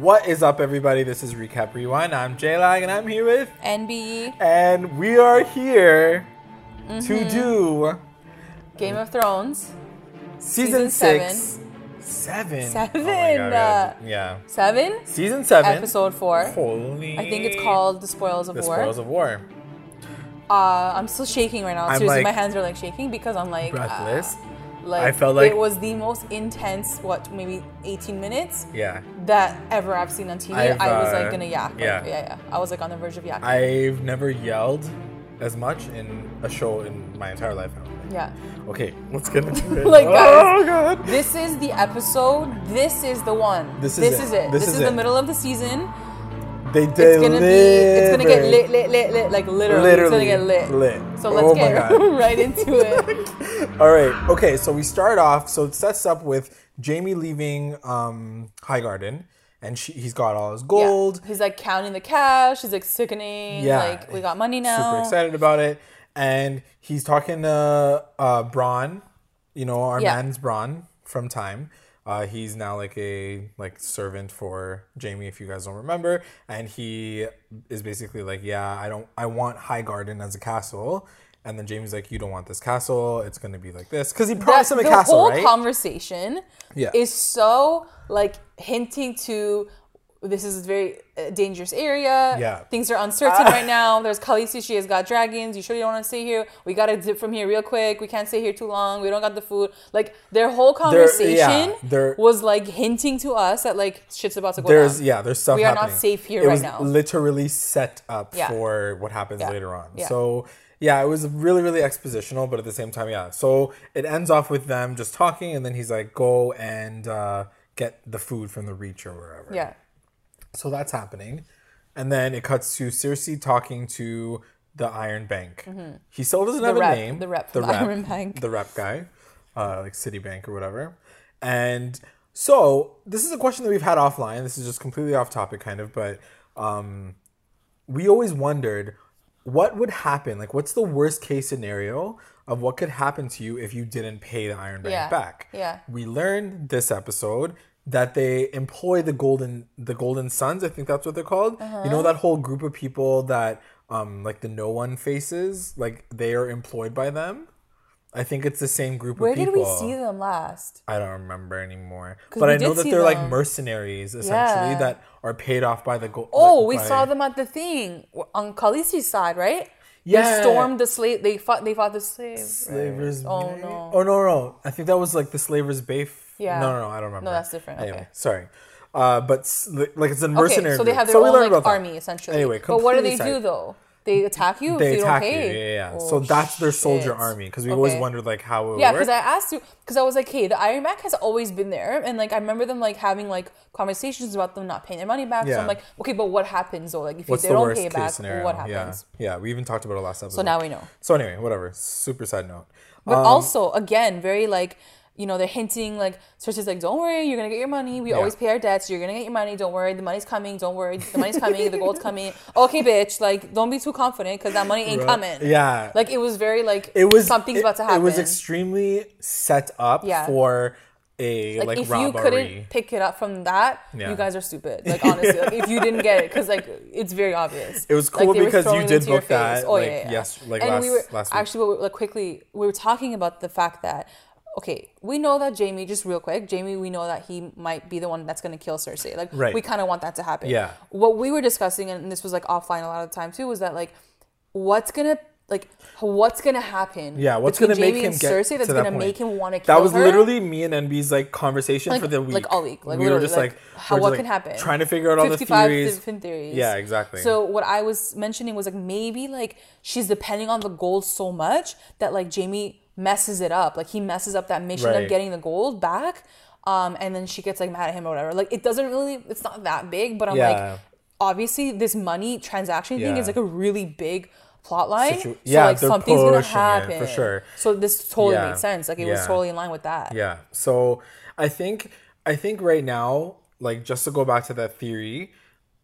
What is up, everybody? This is Recap Rewind. I'm J-Lag, and I'm here with NB. And we are here to do Game of Thrones Season 7. Oh my God. Yeah. 7? Season 7. Episode 4. Holy. I think it's called The Spoils of War. The Spoils of War. I'm still shaking right now. I'm seriously, like, my hands are like shaking because I'm like breathless. I felt like it was the most intense, maybe 18 minutes? Yeah. That ever I've seen on TV. I was like gonna yak. I was like on the verge of yakking. I've never yelled as much in a show in my entire life. Yeah. Okay, let's get into it. Like, guys, oh God. This is the episode. This is the one. This is it. This is the middle of the season. They deliver. It's gonna get lit. Like literally it's gonna get lit. So let's get right into it. All right. Okay. So we start off. So it sets up with Jaime leaving Highgarden, and he's got all his gold. Yeah. He's like counting the cash. He's like sickening. Yeah. Like, we got money now. Super excited about it, and he's talking to Bran. You know, our man's Bran from Time. He's now like a servant for Jaime, if you guys don't remember, and he is basically like, I want Highgarden as a castle, and then Jaime's like, you don't want this castle, it's gonna be like this, because he promised him a castle, right? The whole conversation is so like hinting to, this is a very dangerous area. Yeah. Things are uncertain right now. There's Khaleesi. She has got dragons. You sure you don't want to stay here? We got to zip from here real quick. We can't stay here too long. We don't got the food. Like, their whole conversation was like hinting to us that like shit's about to go down. Yeah, there's stuff happening. We are not safe here right now. It was literally set up for what happens later on. Yeah. So it was really, really expositional, but at the same time, so it ends off with them just talking, and then he's like, go and get the food from the Reach or wherever. Yeah. So that's happening. And then it cuts to Cersei talking to the Iron Bank. Mm-hmm. He still doesn't have a name. The rep, Iron Bank. The rep guy, like Citibank or whatever. And so this is a question that we've had offline. This is just completely off topic kind of. But we always wondered what would happen. Like, what's the worst case scenario of what could happen to you if you didn't pay the Iron Bank back? Yeah. We learned this episode that they employ the Golden Sons, I think that's what they're called. Uh-huh. You know, that whole group of people that, like the No One Faces, like they are employed by them. I think it's the same group of people. Where did we see them last? I don't remember anymore. But I know that they're like mercenaries, essentially, that are paid off by the Golden. We saw them at the thing on Khaleesi's side, right? Yeah. They stormed the slave. They fought the slaves. Slavers. Oh no. Oh no. I think that was like the Slavers' Bay. Yeah. No, I don't remember. No, that's different. Anyway, okay. Sorry. But like it's a mercenary. Okay, so they have their own like army, essentially. Anyway, but what do they do though? They attack you if you don't pay. Yeah. Oh, so that's their soldier army, because we always wondered like how it would work. Yeah, because I asked you, because I was like, hey, the Iron Bank has always been there, and like I remember them like having like conversations about them not paying their money back. Yeah. So I'm like, okay, but what happens though? Like if they don't pay back, what happens? Yeah, we even talked about it last episode. So now we know. So anyway, whatever. Super side note. But also, again, very like, you know, they're hinting like, Cersei's like, don't worry, you're gonna get your money. We always pay our debts. You're gonna get your money. Don't worry, the money's coming. Don't worry, the money's coming. The gold's coming. Okay, bitch. Like, don't be too confident because that money ain't coming. Yeah. Like, it was very like something's about to happen. It was extremely set up for a like if robbery. If you couldn't pick it up from that, you guys are stupid. Like, honestly, like if you didn't get it, because like it's very obvious. It was cool like, because you did book that. Yes, like and last week. Actually, like quickly, we were talking about the fact that. Okay, we know that Jaime, just real quick, we know that he might be the one that's going to kill Cersei. Like, we kind of want that to happen. Yeah. What we were discussing, and this was like offline a lot of the time too, was that like, what's gonna happen? Yeah, what's gonna make him get Cersei that's gonna make him want to kill her? That was literally me and NB's like conversation for the week. Like all week, like we were just like how what can happen? Trying to figure out all the theories. 55 different theories. Yeah, exactly. So what I was mentioning was like maybe like she's depending on the gold so much that like Jaime messes it up. Like he messes up that mission of getting the gold back, and then she gets like mad at him or whatever. Like it doesn't really. It's not that big, but I'm like, obviously this money transaction thing is like a really big plotline, so like something's gonna happen for sure. So this totally made sense. Like it was totally in line with that. Yeah. So I think right now, like just to go back to that theory,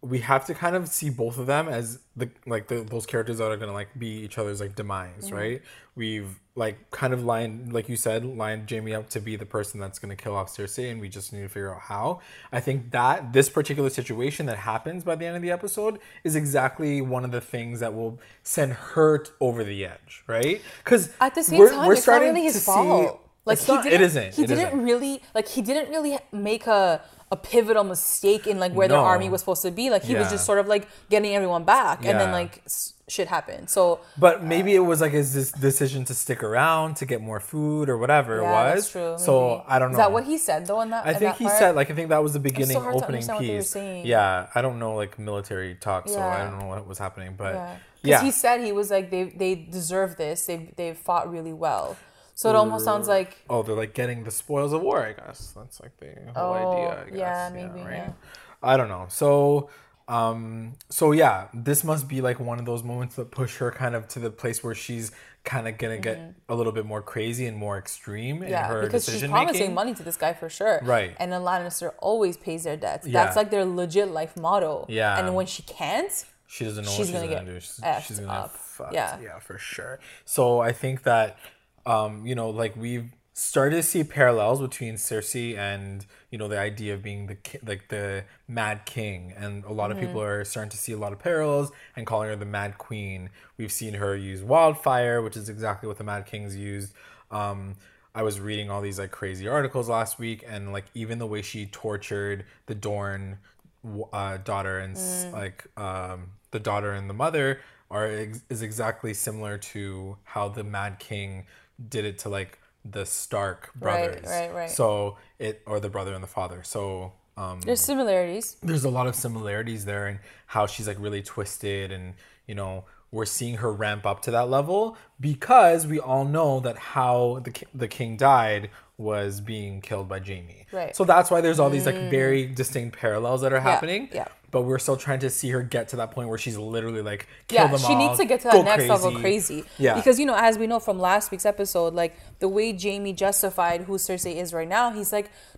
we have to kind of see both of them as those characters that are gonna be each other's demise, right? We've kind of lined Jaime up to be the person that's gonna kill off Cersei, and we just need to figure out how. I think that this particular situation that happens by the end of the episode is exactly one of the things that will send her over the edge, right? Because at the same time, it's not really his fault. He didn't really make a pivotal mistake in where their army was supposed to be. He was just sort of getting everyone back, and then shit happened. So, but maybe it was is this decision to stick around to get more food or whatever it was. That's true. So maybe. I don't know. Is that what he said though? I think that was the beginning opening piece. Yeah, I don't know military talk, so I don't know what was happening, but he said he was they deserve this. They fought really well. So it almost sounds like... Oh, they're getting the spoils of war, I guess. That's the whole idea, I guess. Yeah, maybe, right? Yeah. I don't know. So, this must be one of those moments that push her kind of to the place where she's kind of going to get a little bit more crazy and more extreme in her decision-making. Yeah, because she's promising money to this guy for sure. Right. And a Lannister always pays their debts. Yeah. That's their legit life motto. Yeah. And when she can't... She doesn't know what she's going to do. She's going to get fucked. Yeah, for sure. So I think that... we've started to see parallels between Cersei and, the idea of being the Mad King. And a lot of people are starting to see a lot of parallels and calling her the Mad Queen. We've seen her use wildfire, which is exactly what the Mad Kings used. I was reading all these crazy articles last week, and even the way she tortured the Dorne daughter and the daughter and the mother is exactly similar to how the Mad King did it to the Stark brothers, right. So the brother and the father. So there's similarities. There's a lot of similarities there, and how she's really twisted, and we're seeing her ramp up to that level because we all know that how the king died was being killed by Jaime. Right. So that's why there's all these very distinct parallels that are happening. Yeah. But we're still trying to see her get to that point where she's literally kill them all. Yeah, she needs to get to that next level crazy. Yeah. Because, as we know from last week's episode, the way Jaime justified who Cersei is right now, he's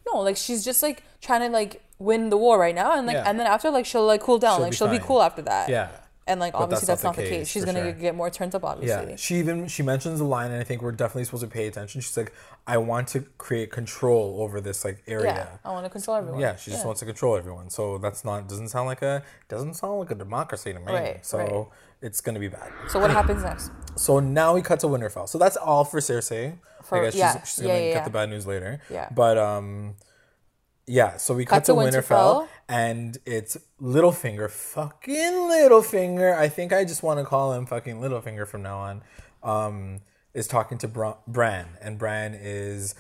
no, she's just trying to win the war right now. And and then after, she'll cool down. She'll be cool after that. Yeah. And obviously that's not the case. She's gonna get more turned up, obviously. Yeah. She mentions a line, and I think we're definitely supposed to pay attention. She's I want to create control over this area. Yeah, I want to control everyone. Yeah, she just wants to control everyone. So that's doesn't sound like a democracy to me. Right, so it's gonna be bad. So what happens next? So now we cut to Winterfell. So that's all for Cersei. I guess she's gonna get the bad news later. Yeah. But so we cut to Winterfell, and it's Littlefinger, fucking Littlefinger. I think I just want to call him fucking Littlefinger from now on. Is talking to Bran, and Bran is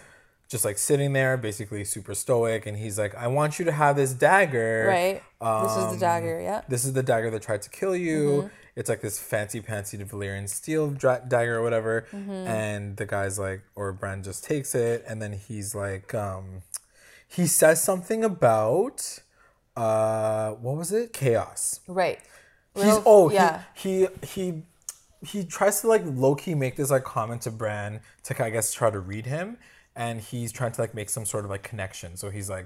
just sitting there, basically super stoic, and he's I want you to have this dagger. Right. This is the dagger. Yeah. This is the dagger that tried to kill you. Mm-hmm. It's this fancy pantsy Valyrian steel dagger or whatever, and the guy's Bran just takes it, and then he's he says something about, what was it? Chaos. Right. He tries to low-key make this comment to Bran to, I guess, try to read him. And he's trying to make some sort of connection. So he's I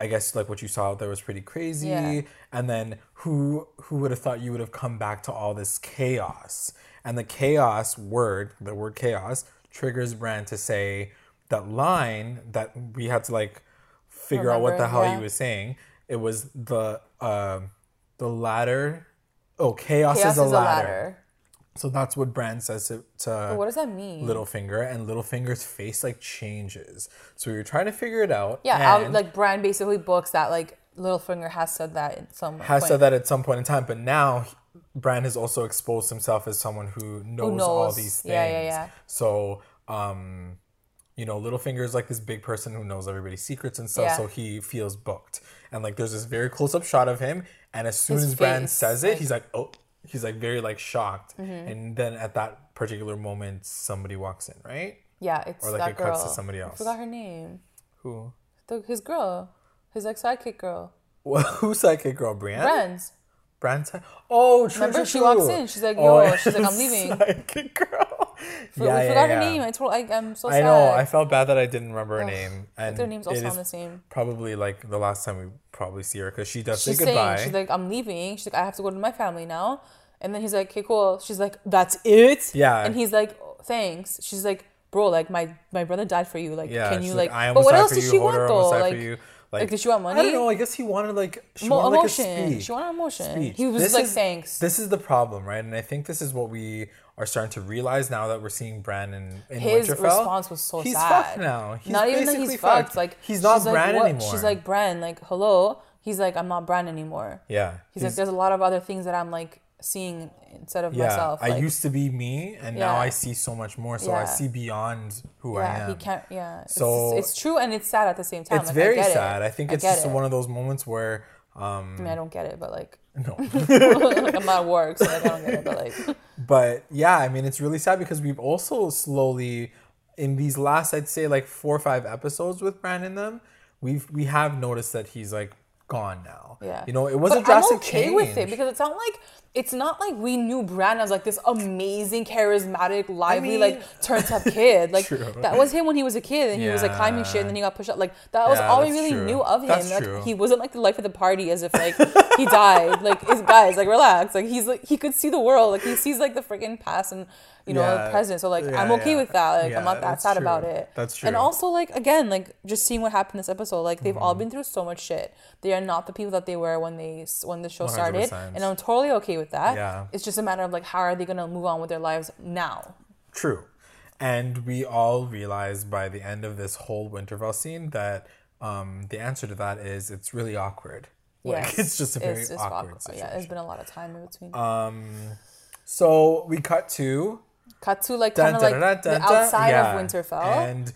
guess what you saw out there was pretty crazy. Yeah. And then who would have thought you would have come back to all this chaos? And the chaos word, the word chaos, triggers Bran to say... That line that we had to figure out what the hell he was saying. It was the ladder. Oh, chaos is a ladder. So that's what Bran says to what does that mean? Littlefinger, and Littlefinger's face changes. So we were trying to figure it out. Yeah, and Bran basically books that Littlefinger has said that at some point. Has said that at some point in time, but now Bran has also exposed himself as someone who knows all these things. Yeah. So Littlefinger is this big person who knows everybody's secrets and stuff, so he feels booked. And there's this very close-up shot of him, and as soon as Bran says it, he's oh, he's very shocked. Mm-hmm. And then at that particular moment, somebody walks in, right? Yeah, it's that girl. Or it cuts to somebody else. I forgot her name. Who? His girl. His sidekick girl. Well, who's sidekick girl? Brienne? Bran's. Oh, true. Remember, she walks in. She's like, yo, I'm leaving. Sidekick girl. I forgot her name. I'm so sad. I know. I felt bad that I didn't remember her name. And their name's also on the same. Probably like the last time we probably see her, because she does say goodbye. She's like, I'm leaving. She's like, I have to go to my family now. And then he's like, okay, cool. She's like, that's it? Yeah. And he's like, thanks. She's like, bro, like my brother died for you. Like, yeah, can you like? I almost but what died else did she want though? Like, did she want money? I don't know. I guess he wanted like a speech. She wanted emotion. Speech. He was thanks. This is the problem, right? And I think this is what we are starting to realize now that we're seeing Bran in Winterfell. His response was so sad. He's fucked now. He's not even that he's fucked. Like he's not Bran anymore. She's like, Bran, like hello. He's like, I'm not Bran anymore. Yeah. He's like, there's a lot of other things that I'm like seeing instead of myself. I used to be me, and now I see so much more. So I see beyond who I am. He can't. Yeah. So it's true, and it's sad at the same time. It's like, very sad. I think it's just one of those moments where. I mean, I don't get it, but like. No. Like, I'm not at work, so like, I don't get it, but like. But yeah, I mean, it's really sad because we've also slowly, in these last, I'd say like 4 or 5 episodes with Bran in them, we have noticed that he's like. Gone now. Yeah. You know, it was a drastic change. I'm okay with it because it's not like we knew Bran as like this amazing, charismatic, lively, like turns-up kid. Like that was him when he was a kid and he was like climbing shit and then he got pushed up. Like that was all we really knew of him. That's true. He wasn't like the life of the party as if like he died. Like guys, like relax. Like he's like he could see the world. Like he sees like the freaking past and you know the present. So like I'm okay with that. Like I'm not that sad about it. That's true. And also like again, like just seeing what happened this episode. Like they've all been through so much shit. They are not the people that they were when the show started, 100%. And I'm totally okay with that. Yeah. It's just a matter of like how are they going to move on with their lives now? True. And we all realized by the end of this whole Winterfell scene that the answer to that is it's really awkward. Yes. Like it's just a very awkward situation. Yeah, there's been a lot of time in between. So we cut to like kind of like the outside of Winterfell. And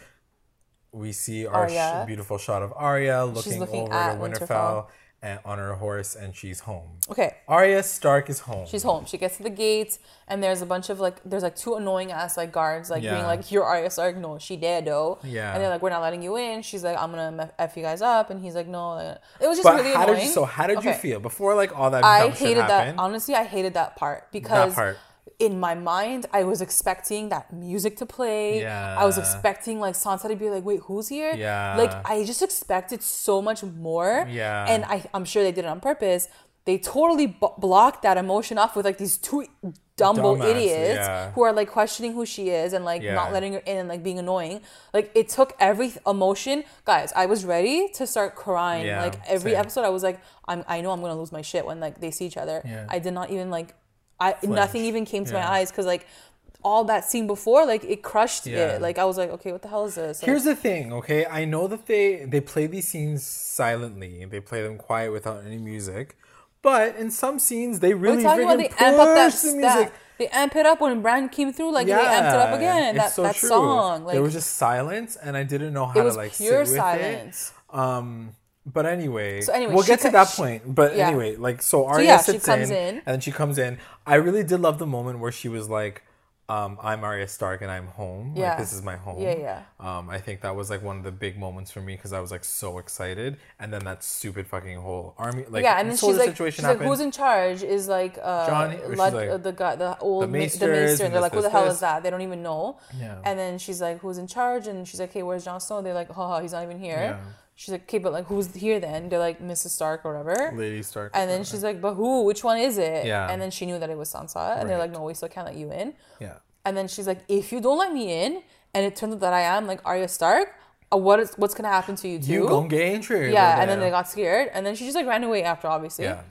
we see our beautiful shot of Arya looking over at Winterfell and on her horse, and she's home. Okay. Arya Stark is home. She's home. She gets to the gates, and there's a bunch of like, there's like two annoying ass like guards like being like, "You're Arya Stark? No, she dead though." Yeah. And they're like, "We're not letting you in." She's like, "I'm gonna f you guys up," and he's like, "No." It was just really annoying. How did you feel before like all that? I hated that. Honestly, I hated that part because. In my mind, I was expecting that music to play. Yeah. I was expecting like Sansa to be like, wait, who's here? Yeah. Like I just expected so much more. Yeah. And I'm sure they did it on purpose. They totally blocked that emotion off with like these two dumb idiots who are like questioning who she is and like not letting her in and like being annoying. Like it took every emotion. Guys, I was ready to start crying. Yeah, like every episode I was like, I know I'm going to lose my shit when like they see each other. Yeah. I did not even like... nothing even came to my eyes because like all that scene before like it crushed it. Like I was like, okay, what the hell is this? Like, here's the thing, okay? I know that they play these scenes silently. They play them quiet without any music. But in some scenes they really amp up the music. They amp it up when Bran came through. Like they amped it up again. That song. Like, there was just silence, and I didn't know how to like sit with it. It was pure silence. But anyway, we'll get to that point. But anyway, like, so Arya sits in, and then she comes in. I really did love the moment where she was like, I'm Arya Stark and I'm home. Yeah. Like, this is my home. Yeah, yeah. I think that was like one of the big moments for me because I was like so excited. And then that stupid fucking whole army. Like, yeah, and then she's like, who's in charge is like, the maester. And they're like, who the hell is that? They don't even know. Yeah. And then she's like, who's in charge? And she's like, hey, where's Jon Snow? They're like, haha, he's not even here. Yeah. She's like, okay, but like, who's here then? They're like, Mrs. Stark or whatever. Lady Stark. And then she's like, but who? Which one is it? Yeah. And then she knew that it was Sansa. And they're like, no, we still can't let you in. Yeah. And then she's like, if you don't let me in, and it turns out that I am like Arya Stark, what's going to happen to you too? You gonna get injured. Yeah, and then they got scared. And then she just like ran away after, obviously. Yeah.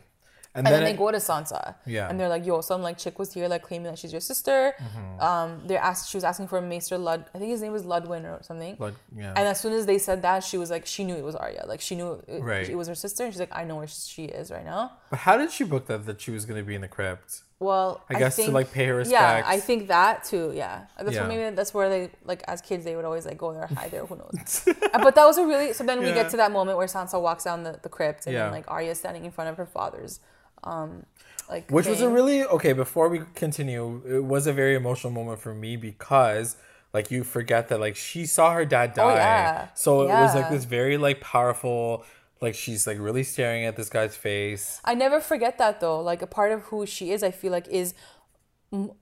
And then they go to Sansa. Yeah. And they're like, yo, some like chick was here like claiming that she's your sister. Mm-hmm. She was asking for Maester Lud. I think his name was Ludwin or something. And as soon as they said that, she was like, she knew it was Arya. Like she knew it was her sister. And she's like, I know where she is right now. But how did she book that she was going to be in the crypt? Well, I guess to like pay her respects. Yeah, I think that too. Yeah, that's where they like as kids they would always like go there, hide there, who knows. But that was a really so. Then we get to that moment where Sansa walks down the crypt and then like Arya's standing in front of her father's. Was a really before we continue, it was a very emotional moment for me because like you forget that like she saw her dad die, so it was like this very like powerful like she's like really staring at this guy's face. I never forget that though. Like a part of who she is, I feel like is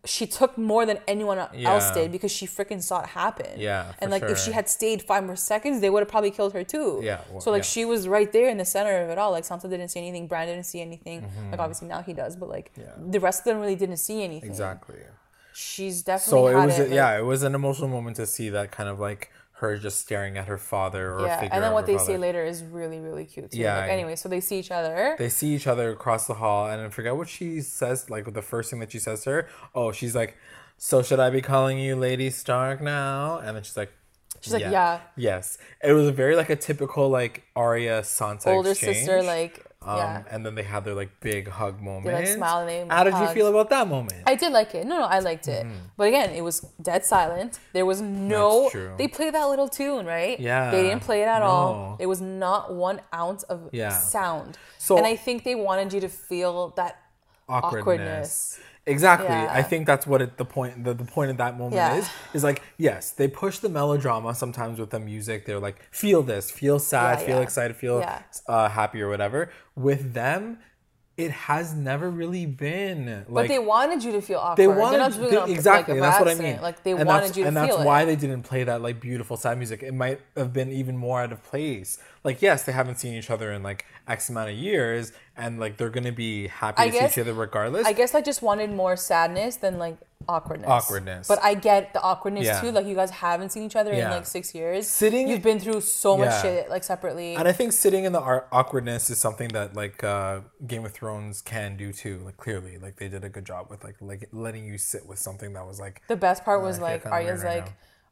she took more than anyone else did because she freaking saw it happen. Yeah, and like if she had stayed 5 more seconds, they would have probably killed her too. Yeah, well, so like she was right there in the center of it all. Like Sansa didn't see anything, Bran didn't see anything. Mm-hmm. Like obviously now he does, but like the rest of them really didn't see anything. Exactly. She's definitely. So it was it was an emotional moment to see that kind of like her just staring at her father or a figure. And then what they say later is really, really cute too. Yeah. Like, anyway, so they see each other. They see each other across the hall, and I forget what she says, like the first thing that she says to her. Oh, she's like, "So should I be calling you Lady Stark now?" And then she's like, Yes. It was very like a typical like Arya Sansa older exchange. Sister like. And then they had their like big hug moment. They like smile and they How did you feel about that moment? I did like it. No, I liked it. Mm-hmm. But again, it was dead silent. There was no. They played that little tune, right? Yeah. They didn't play it at all. There was not 1 ounce of sound. So, and I think they wanted you to feel that awkwardness. Exactly. Yeah. I think that's what the point of that moment is like, yes, they push the melodrama sometimes with the music. They're like, feel this, feel sad, feel excited, feel happy or whatever. With them, it has never really been. Like, but they wanted you to feel awkward. That's what I mean. Like they wanted you to feel it. And that's why they didn't play that like beautiful sad music. It might have been even more out of place. Like yes, they haven't seen each other in like X amount of years, and like they're gonna be happy to see each other regardless. I guess I just wanted more sadness than like awkwardness. But I get the awkwardness too. Like you guys haven't seen each other in like 6 years. You've been through so much shit like separately. And I think sitting in the awkwardness is something that like Game of Thrones can do too. Like clearly, like they did a good job with like letting you sit with something that was like. The best part was like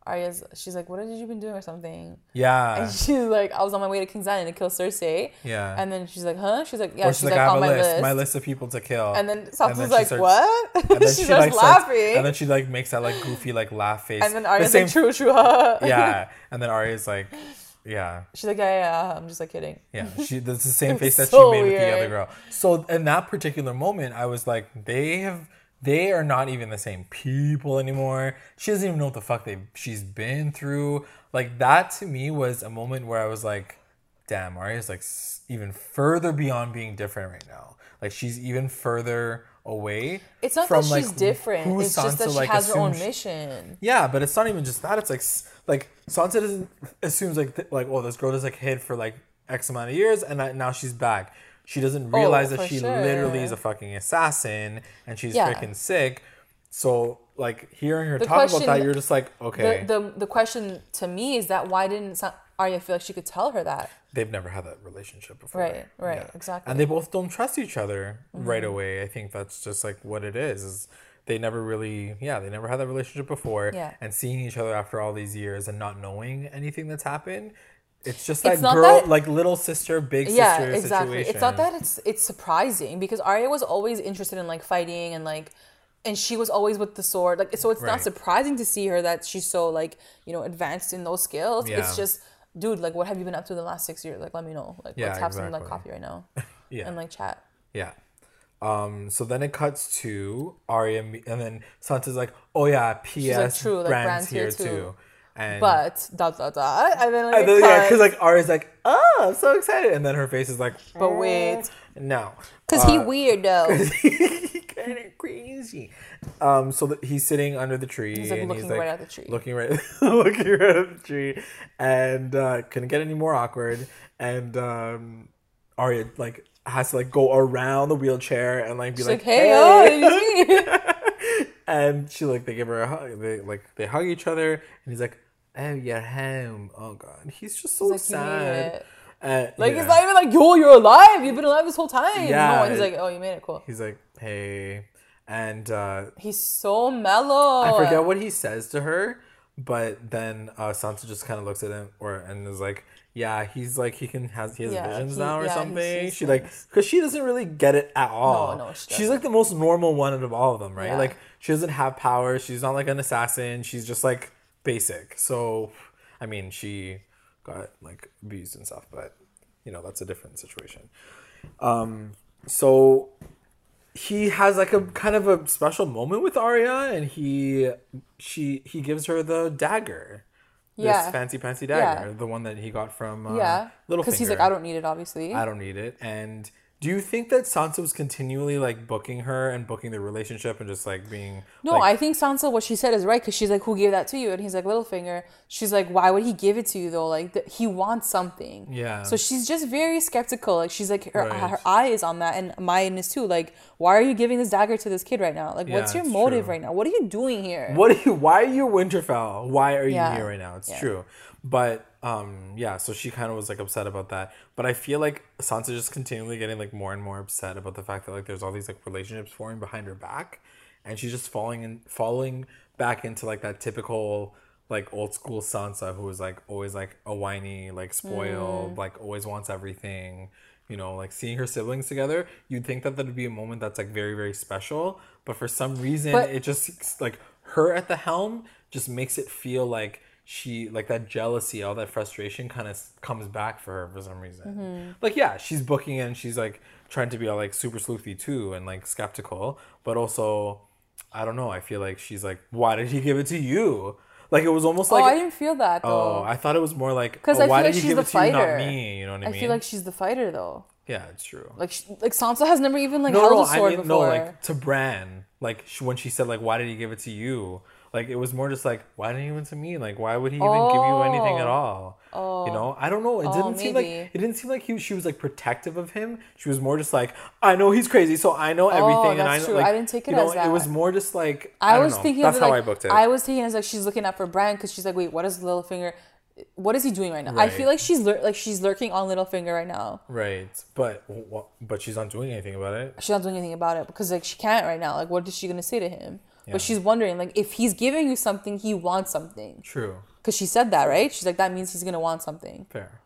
Arya's, she's like, what have you been doing or something? Yeah. And she's like, I was on my way to King's Landing to kill Cersei. Yeah. And then she's like, huh? She's like, yeah. Or she's like, I have on a list. My list of people to kill. And then Sansa's like, what? And then she starts laughing. And then she like makes that like goofy like laugh face. And then Arya's like, true, huh? Yeah. And then Arya's like, yeah. She's like, yeah. I'm just like kidding. Yeah. She does the same face that she made with the other girl. So in that particular moment, I was like, They are not even the same people anymore. She doesn't even know what the fuck she's been through. Like, that to me was a moment where I was like, damn, Arya's like even further beyond being different right now. Like, she's even further away. It's not that she's different. It's just that she has her own mission. Yeah, but it's not even just that. It's like Sansa assumes like, oh, this girl just like hid for like X amount of years and now she's back. She doesn't realize that she literally is a fucking assassin and she's freaking sick. So, like, hearing her talk about that, you're just like, okay. The question to me is that why didn't Arya feel like she could tell her that? They've never had that relationship before. Right, yeah. Exactly. And they both don't trust each other right away. I think that's just, like, what it is they never really, they never had that relationship before. Yeah. And seeing each other after all these years and not knowing anything that's happened... It's just that like little sister, big sister exactly. situation. It's not that it's surprising because Arya was always interested in like fighting and like, and she was always with the sword. Like, so it's not surprising to see her that she's so like, you know, advanced in those skills. Yeah. It's just, dude, like what have you been up to the last 6 years? Like, let me know. Like, let's have some like coffee right now and like chat. Yeah. So then it cuts to Arya and then Sansa's like, oh yeah, P.S. Like, true, like, Bran's here too. And but and then like because like Arya's like, oh, I'm so excited, and then her face is like, but wait, no, because he weird though, he kind of crazy. So he's sitting under the tree, he's like, and looking right at the tree, looking right at the tree, and couldn't get any more awkward. And Arya like has to like go around the wheelchair and like be like, hey, and she like they give her a hug, they hug each other, and he's like. Oh, you're home. Oh, God. He's just so sad. Like, it's not even like, yo, you're alive. You've been alive this whole time. Yeah. No, he's like, oh, you made it. Cool. He's like, hey. And he's so mellow. I forget what he says to her. But then Sansa just kind of looks at him and is like, yeah, he's like, he has visions now or something. She like, because she doesn't really get it at all. No, she's like the most normal one out of all of them, right? Yeah. Like, she doesn't have power. She's not like an assassin. She's just like, basic. So, I mean, she got like abused and stuff, but you know, that's a different situation. So he has like a kind of a special moment with Arya, and he gives her the dagger. This fancy dagger, the one that he got from Littlefinger. Because he's like, I don't need it, obviously. And Do you think that Sansa was continually, like, booking her and booking the relationship and just, like, being... No, like, I think Sansa, what she said is right, because she's like, who gave that to you? And he's like, Littlefinger. She's like, why would he give it to you, though? Like, he wants something. Yeah. So she's just very skeptical. Like, she's like, her eye is on that, and mine is too. Like, why are you giving this dagger to this kid right now? Like, what's your motive right now? What are you doing here? Why are you Winterfell? Why are you here right now? It's true. But... so she kind of was, like, upset about that. But I feel like Sansa just continually getting, like, more and more upset about the fact that, like, there's all these, like, relationships forming behind her back. And she's just falling back into, like, that typical, like, old school Sansa who was, like, always, like, a whiny, like, spoiled, like, always wants everything. You know, like, seeing her siblings together, you'd think that there'd be a moment that's, like, very, very special. But for some reason, it just, like, her at the helm just makes it feel like she, like, that jealousy, all that frustration kind of comes back for her for some reason. Like, yeah, she's booking in, she's, like, trying to be all, like, super sleuthy too and, like, skeptical. But also, I don't know, I feel like she's like, why did he give it to you? Like, it was almost like... Oh, I didn't feel that, though. Oh, I thought it was more like, why did he give it to you, not me? You know what I mean? I feel like she's the fighter, though. Yeah, it's true. Like, Sansa has never even, like, held a sword before. No, like, to Bran. Like, when she said, like, why did he give it to you? Like, it was more just like, why didn't he give it to me? Like, why would he even give you anything at all? You know? I don't know. It didn't seem like she was, like, protective of him. She was more just like, I know he's crazy, so I know everything. That's true. Like, I didn't take it as that. It was more just like, I don't know. That's how, like, I booked it. I was thinking it as, like, she's looking up for Bran because she's like, wait, what is Littlefinger? What is he doing right now? Right. I feel like she's lurking on Littlefinger right now. Right, but she's not doing anything about it. She's not doing anything about it because, like, she can't right now. Like, what is she gonna say to him? Yeah. But she's wondering, like, if he's giving you something, he wants something. True. Because she said that, right? She's like, that means he's going to want something. Fair.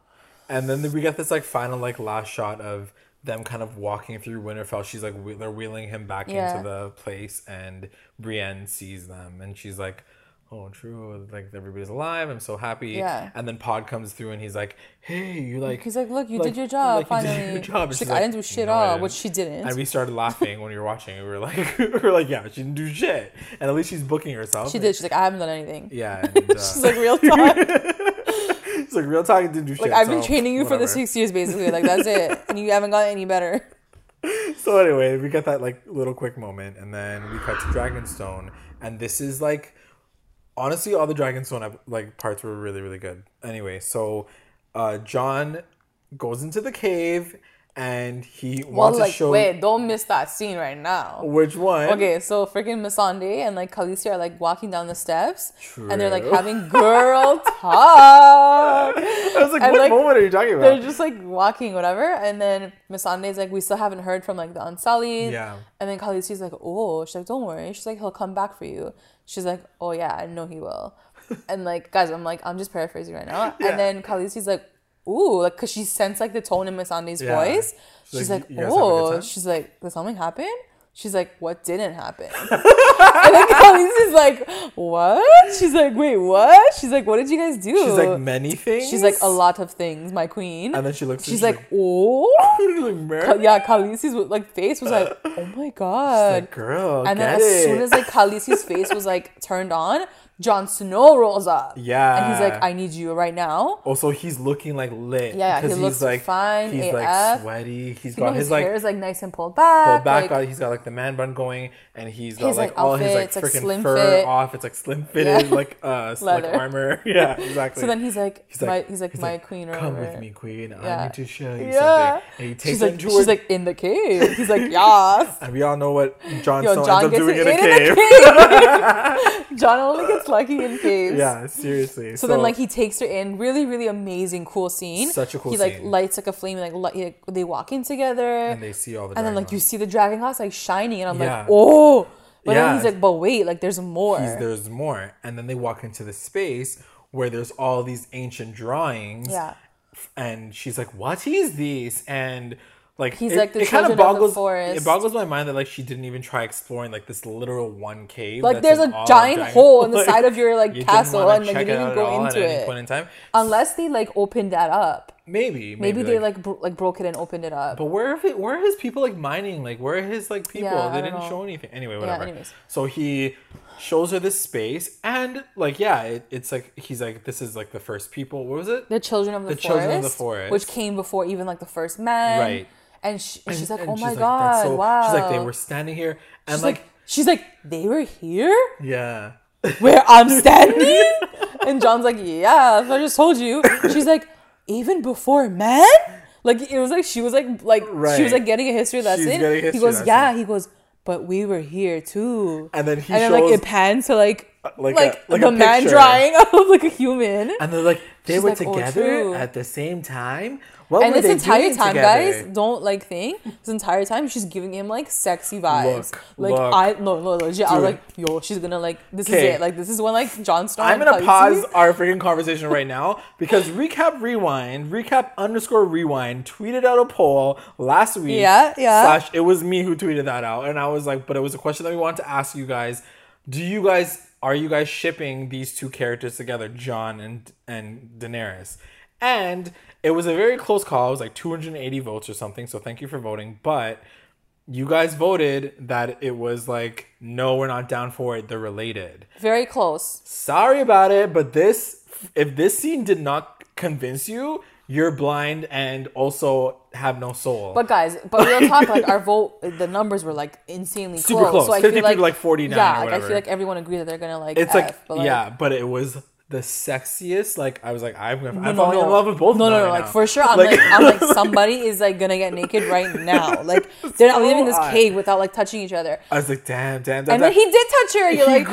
And then we get this, like, final, like, last shot of them kind of walking through Winterfell. She's like, they're wheeling him back into the place, and Brienne sees them. And she's like, oh, true. Like, everybody's alive. I'm so happy. Yeah. And then Pod comes through, and he's like, hey, you, like... He's like, look, you did your job, finally. She's like, I didn't do shit all, which she didn't. And we started laughing when we were watching. We were like, yeah, she didn't do shit. And at least she's booking herself. She did. She's like, I haven't done anything. Yeah. And, she's like, real talk. She's like, real talk, you didn't do shit. Like, I've been training you for the 6 years, basically. Like, that's it. And you haven't gotten any better. So anyway, we got that, like, little quick moment. And then we cut to Dragonstone. And this is, like... Honestly, all the Dragonstone, like, parts were really, really good. Anyway, so Jon goes into the cave and he wants to show... Wait, don't miss that scene right now. Which one? Okay, so freaking Missandei and, like, Khaleesi are, like, walking down the steps. True. And they're, like, having girl talk. I was like, what moment are you talking about? They're just, like, walking, whatever. And then Missandei's like, we still haven't heard from, like, the Unsullied. Yeah. And then Khaleesi's like, oh. She's like, don't worry. She's like, he'll come back for you. She's like, oh, yeah, I know he will. And, like, guys, I'm just paraphrasing right now. Yeah. And then Khaleesi's like, ooh, like, because she sensed, like, the tone in Missandei's voice. She's like, oh. She's like, did something happen? She's like, what didn't happen? And then Khaleesi's like, what? She's like, wait, what? She's like, what did you guys do? She's like, many things? She's like, a lot of things, my queen. And then she looks at she's like, oh. Yeah, Khaleesi's, like, face was like, oh my God. She's like, girl, and then as soon as, like, Khaleesi's face was, like, turned on, Jon Snow rolls up. Yeah. And he's like, I need you right now. Also, he's looking, like, lit. Yeah, he looks like fine. He's AF. Like, sweaty. He's got his hair is, like, nice and pulled back. He's got, like, the man bun going, and he's got, like, all his, like, freaking fur off. It's, like, slim fitted, like, slick armor. Yeah, exactly. So then he's like, my queen, right? Come with me, queen. I need to show you something. And he takes him to her. She's like, in the cave. He's like, yas. And we all know what Jon Snow ends up doing in a cave. Jon only gets lucky in caves. Yeah, seriously. So then, like, he takes her in. Really, really amazing, cool scene. Such a cool scene. He, like, lights, like, a flame. Like, they walk in together. And they see all the dragon. And then, like, you see the dragon glass, like, shining. And I'm like, oh. But then he's like, but wait, like, there's more. There's more. And then they walk into the space where there's all these ancient drawings. Yeah. And she's like, what is this? And... Like, he's like the children of the forest. It boggles my mind that, like, she didn't even try exploring, like, this literal one cave. Like, there's a giant hole in the side of your, like, castle, and, like, you didn't even go into it. At any point in time. Unless they, like, opened that up. Maybe they like broke it and opened it up. But where are his people, like, mining? Like, where are his, like, people? Yeah, they didn't show anything. Anyway, whatever. Yeah, so he shows her this space, and, like, yeah, it's like, he's like, this is, like, the first people. What was it? The children of the forest. Which came before even, like, the first men. Right. And she's like, oh my God, so, wow. She's like, they were standing here. And she's like, they were here? Yeah. Where I'm standing? And John's like, yeah, I just told you. She's like, even before men? Like, it was like, she was like right. She was like getting a history lesson. He goes, yeah. He goes, but we were here too. And then shows, like, it pans to like the man drawing of like a human. And they're like, they were together at the same time. And this entire time, guys, don't like think. This entire time, she's giving him like sexy vibes. Look. Legit. I was like, yo, she's gonna like. This is it. Like, this is when like Jon Snow. I'm gonna pause our freaking conversation right now because recap_rewind tweeted out a poll last week. Yeah. / it was me who tweeted that out, and I was like, but it was a question that we wanted to ask you guys. Are you guys shipping these two characters together, Jon and Daenerys? And it was a very close call. It was like 280 votes or something. So thank you for voting. But you guys voted that it was like, no, we're not down for it. They're related. Very close. Sorry about it. But if this scene did not convince you, you're blind and also have no soul. But guys, real talk, like our vote, the numbers were like insanely super close. So 50 people like 49 or whatever. I feel like everyone agreed that they're going to like it's F, like, but, like, yeah, but it was the sexiest. Like, I was like, I'm falling in love with both of them. No, right, like now. For sure. I'm like, somebody is like going to get naked right now. Like, they're not leaving this cave without like touching each other. I was like, damn. And then he did touch her. You're like,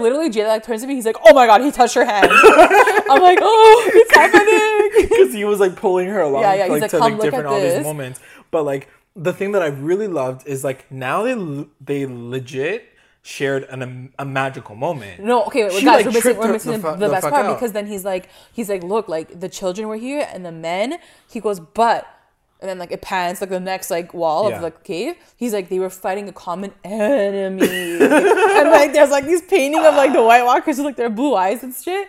literally Jada like turns to me. He's like, oh my God, he touched her hand. I'm like, oh, it's happening. Because he was like pulling her along. Yeah. He's like to like different all these moments. But like, the thing that I really loved is like, now they legit shared a magical moment. No, okay, wait, guys, we're missing the best part out. Because then he's like, look, like the children were here and the men. He goes, but, and then like it pans like the next like wall of the cave. He's like, they were fighting a common enemy, and like there's like these painting of like the White Walkers with like their blue eyes and shit.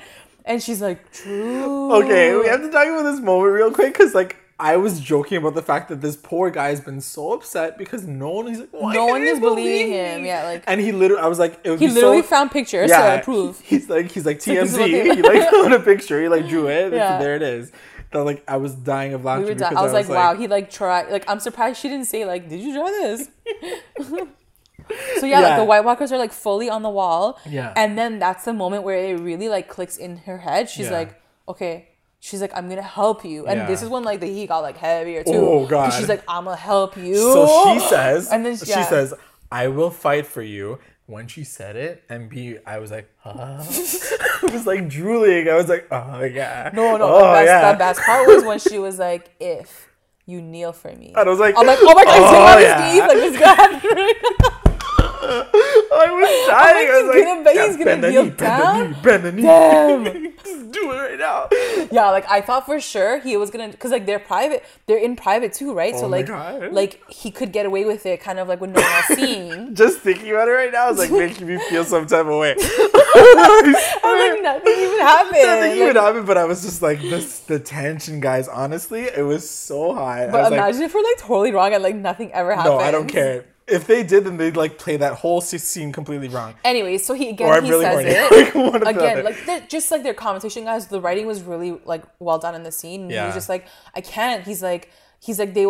And she's like, true. Okay, we have to talk about this moment real quick because like, I was joking about the fact that this poor guy has been so upset because no one is believing him. Yeah, like, and I was like, he literally found pictures to prove. He's like TMZ. He like found a picture. He like drew it. Yeah. There it is. That like I was dying of laughter. I was like, wow. He like tried. Like, I'm surprised she didn't say like, did you draw this? So yeah, like the White Walkers are like fully on the wall. Yeah, and then that's the moment where it really like clicks in her head. She's like, okay. She's like, I'm going to help you. And this is when like the heat got like heavier too. Oh, God. She's like, I'm going to help you. So she says, she says, I will fight for you. When she said it, I was like, huh? I was like drooling. I was like, oh, yeah. No. The best part was when she was like, if you kneel for me. And I was like, oh my God, he's like, this guy. I was dying. I was like, he's gonna kneel down. Just do it right now. Yeah, like I thought for sure he was gonna, cause like they're in private too, right? Oh, so like, God. Like he could get away with it, kind of like when no one else seeing. Just thinking about it right now is like making me feel some type of way. I'm like, nothing even happened, but I was just like, the tension, guys. Honestly, it was so high. But imagine if we're like totally wrong and like nothing ever happened. No, I don't care. If they did, then they'd like play that whole scene completely wrong. Anyway, so he says it. Like, again, like just like their conversation, guys. The writing was really like well done in the scene. And he was just like, I can't. He's like,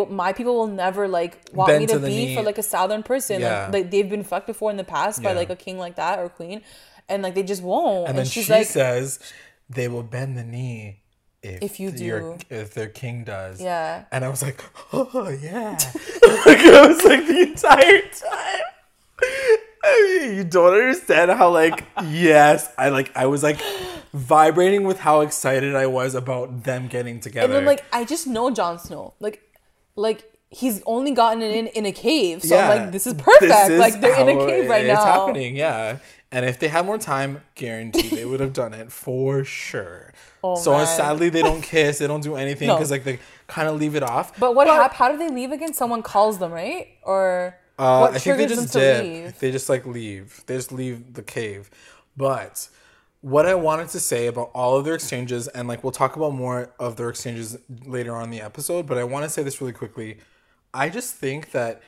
my people will never like want me to be for like a southern person. Yeah. Like they've been fucked before in the past by like a king like that or queen, and like they just won't. And then she like, says, they will bend the knee. If their king does. Yeah. And I was like, oh, yeah. Like, I was like, the entire time. I mean, you don't understand how, like, yes. I was, like, vibrating with how excited I was about them getting together. And then, like, I just know Jon Snow. Like he's only gotten it in a cave. So, I'm like, this is perfect. Like, they're in a cave right now. It's happening, yeah. And if they had more time, guaranteed they would have done it for sure. Oh, so sadly, they don't kiss. They don't do anything because like they kind of leave it off. But what happened? How do they leave again? Someone calls them, right? Or what triggers them to leave? They just like leave. They just leave the cave. But what I wanted to say about all of their exchanges, and like we'll talk about more of their exchanges later on in the episode. But I want to say this really quickly. I just think that.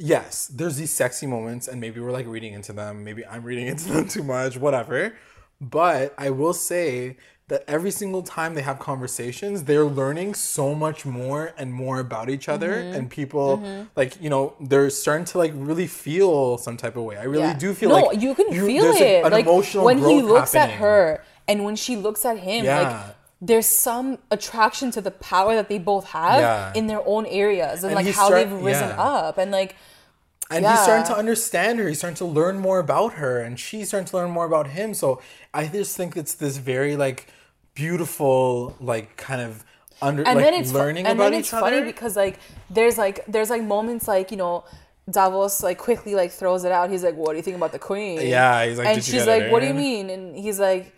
Yes, there's these sexy moments, and maybe we're, like, reading into them. Maybe I'm reading into them too much, whatever. But I will say that every single time they have conversations, they're learning so much more and more about each other. Mm-hmm. And people, mm-hmm. like, you know, they're starting to, like, really feel some type of way. I really do feel like... No, you can feel it. An emotional growth happening. When he looks at her and when she looks at him, like... there's some attraction to the power that they both have in their own areas and like how they've risen up and like he's starting to understand her, he's starting to learn more about her, and she's starting to learn more about him. So I just think it's this very like beautiful like kind of learning about each other. And then it's funny because like there's moments like, you know, Davos like quickly like throws it out. He's like, what do you think about the queen? Yeah, he's like, and she's like, what do you mean? And he's like,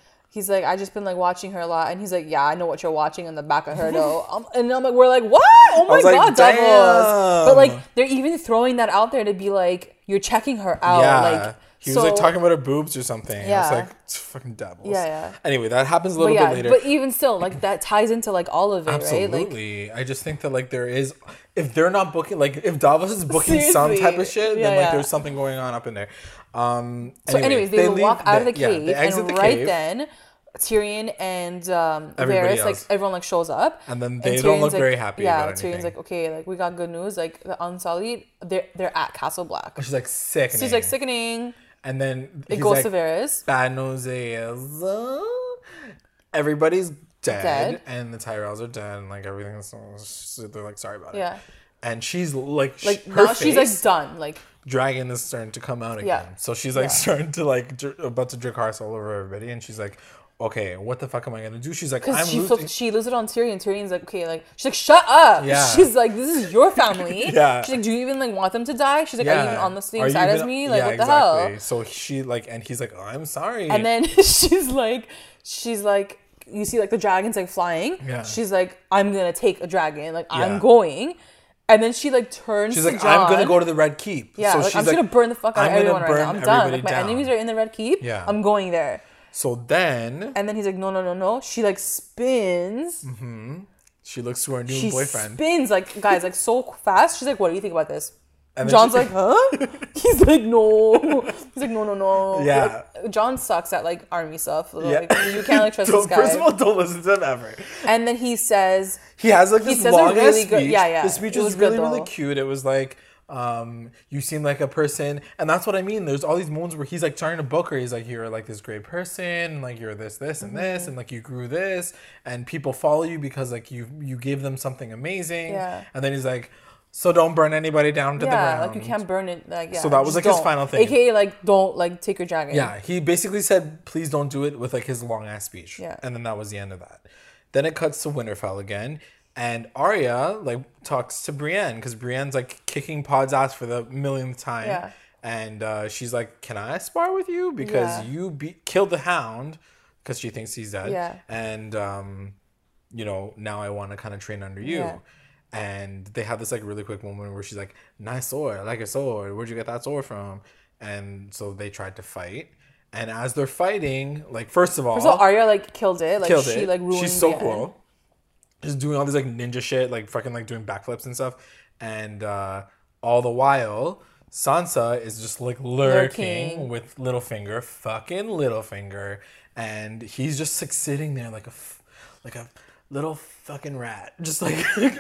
I just been like watching her a lot. And he's like, yeah, I know what you're watching on the back of her though. And I'm like, we're like, what? Oh my God, Davos. But like, they're even throwing that out there to be like, you're checking her out. Yeah. Like, he was like talking about her boobs or something. Yeah. It's like, it's fucking Davos. Yeah, yeah. Anyway, that happens a little bit later. But even still, like that ties into like all of it, right? Absolutely. Like, I just think that like there is, if they're not booking, like if Davos is booking some type of shit, then like there's something going on up in there. Anyways, they walk out of the cave, and right then Tyrion and Varys, like everyone like shows up, and then they don't look very happy about anything. Tyrion's like, okay, like we got good news, like the Unsullied, they're at Castle Black. She's like, sickening. So she's like, sickening. And then it goes to Varys. Bad news is everybody's dead, and the Tyrells are dead, and like everything's, they're like, sorry about it. Yeah. And she's like her now face, she's like done. Like Dragon is starting to come out again. Yeah. So she's like starting to like about to drink hearts all over everybody, and she's like, okay, what the fuck am I gonna do? She's like, she loses it on Tyrion. Tyrion's like, okay, like she's like, shut up. Yeah. She's like, this is your family. She's like, do you even like want them to die? She's like, are you even on the same side as me? Like, what the hell? So she like, and he's like, oh, I'm sorry. And then she's like, you see like the dragons like flying. Yeah. She's like, I'm gonna take a dragon. Like I'm going. And then she like turns. She's like, to Jon. I'm gonna go to the Red Keep. Yeah, so like, she's I'm just gonna burn the fuck out of everyone right now. I'm done. Like my enemies are in the Red Keep. Yeah. I'm going there. So then. And then he's like, no. She like spins. Mm-hmm. She looks to her new boyfriend. She spins like guys like so fast. She's like, what do you think about this? And Jon's like, huh? He's like, no. He's like, no. Yeah. Like, Jon sucks at like army stuff. Like, you can't like trust this guy. First of all, don't listen to him ever. And then he says, he has like this long really speech. Yeah. The speech was really, really cute. It was like, you seem like a person, and that's what I mean. There's all these moments where he's like trying to book her. He's like, you're like this great person, and like you're this, and this, and like you grew this, and people follow you because like you gave them something amazing. Yeah. And then he's like, so don't burn anybody down to the ground. Like you can't burn it. Like So that was like his final thing. AKA like, don't like take your dragon. Yeah. He basically said, please don't do it, with like his long ass speech. Yeah. And then that was the end of that. Then it cuts to Winterfell again. And Arya like talks to Brienne, because Brienne's like kicking Pod's ass for the millionth time. Yeah. And she's like, can I spar with you? Because you killed the Hound, because she thinks he's dead. Yeah. And, you know, now I want to kind of train under you. Yeah. And they have this like really quick moment where she's like, nice sword, I like a sword, where'd you get that sword from? And so they tried to fight. And as they're fighting, like first of all Arya like killed it. Like she like ruined it. She's so cool. Just doing all this like ninja shit, like fucking like doing backflips and stuff. And all the while, Sansa is just like lurking with Littlefinger, fucking Littlefinger, and he's just like sitting there like a little fucking rat. Just like,